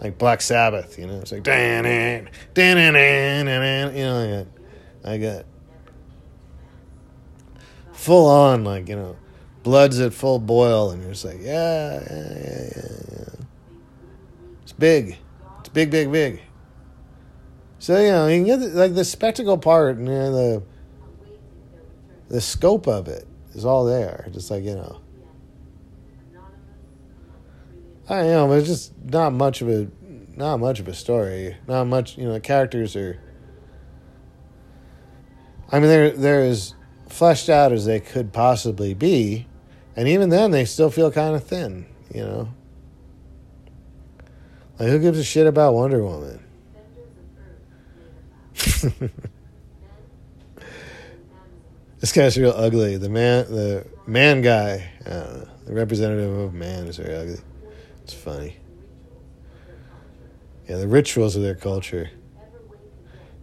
like Black Sabbath. It's like dan, like that. Full on, like blood's at full boil, and you're just like, yeah. It's big. It's big. So, you can get the spectacle part, and the scope of it is all there. Just . I don't know, but it's just not much of a story. Not much, the characters are, I mean, they're as fleshed out as they could possibly be. And even then, they still feel kind of thin, Like, who gives a shit about Wonder Woman? This guy's real ugly. The man guy, I don't know, the representative of man is very ugly. It's funny. Yeah, the rituals of their culture.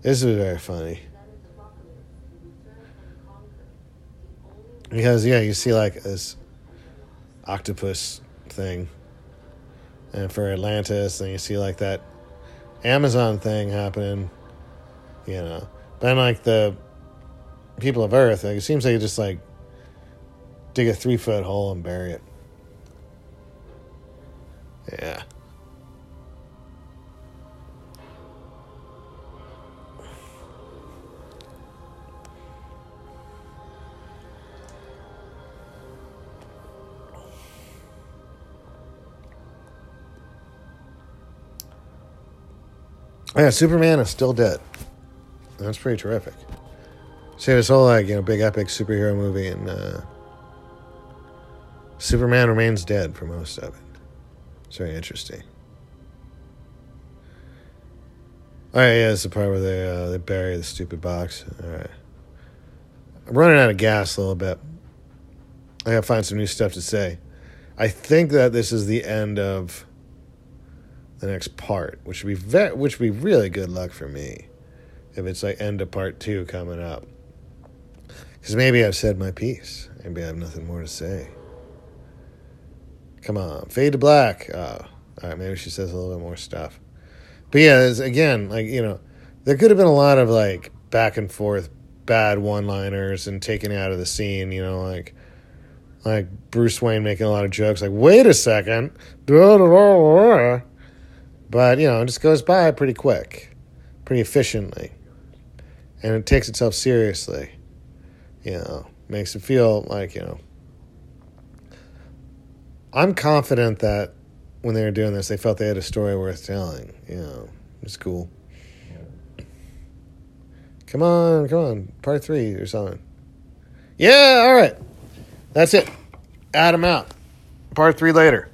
This is very funny. Because, you see, like, this octopus thing. And for Atlantis, and you see, like, that Amazon thing happening, But then, like, the people of Earth, like, it seems like you just, like, dig a 3-foot hole and bury it. Yeah. Yeah, Superman is still dead. That's pretty terrific. See, this whole, big epic superhero movie, and Superman remains dead for most of it. It's very interesting. All right, yeah, it's the part where they bury the stupid box. All right. I'm running out of gas a little bit. I got to find some new stuff to say. I think that this is the end of the next part, which would be really good luck for me if it's like end of part 2 coming up, because maybe I've said my piece, maybe I have nothing more to say. Come on, fade to black. Alright, maybe she says a little bit more stuff, but yeah, there's, again, there could have been a lot of like back and forth bad one-liners and taken out of the scene, like Bruce Wayne making a lot of jokes like, wait a second, but, it just goes by pretty quick, pretty efficiently. And it takes itself seriously. Makes it feel like, I'm confident that when they were doing this, they felt they had a story worth telling. It's cool. Come on. Part 3 or something. Yeah, all right. That's it. Adam out. Part 3 later.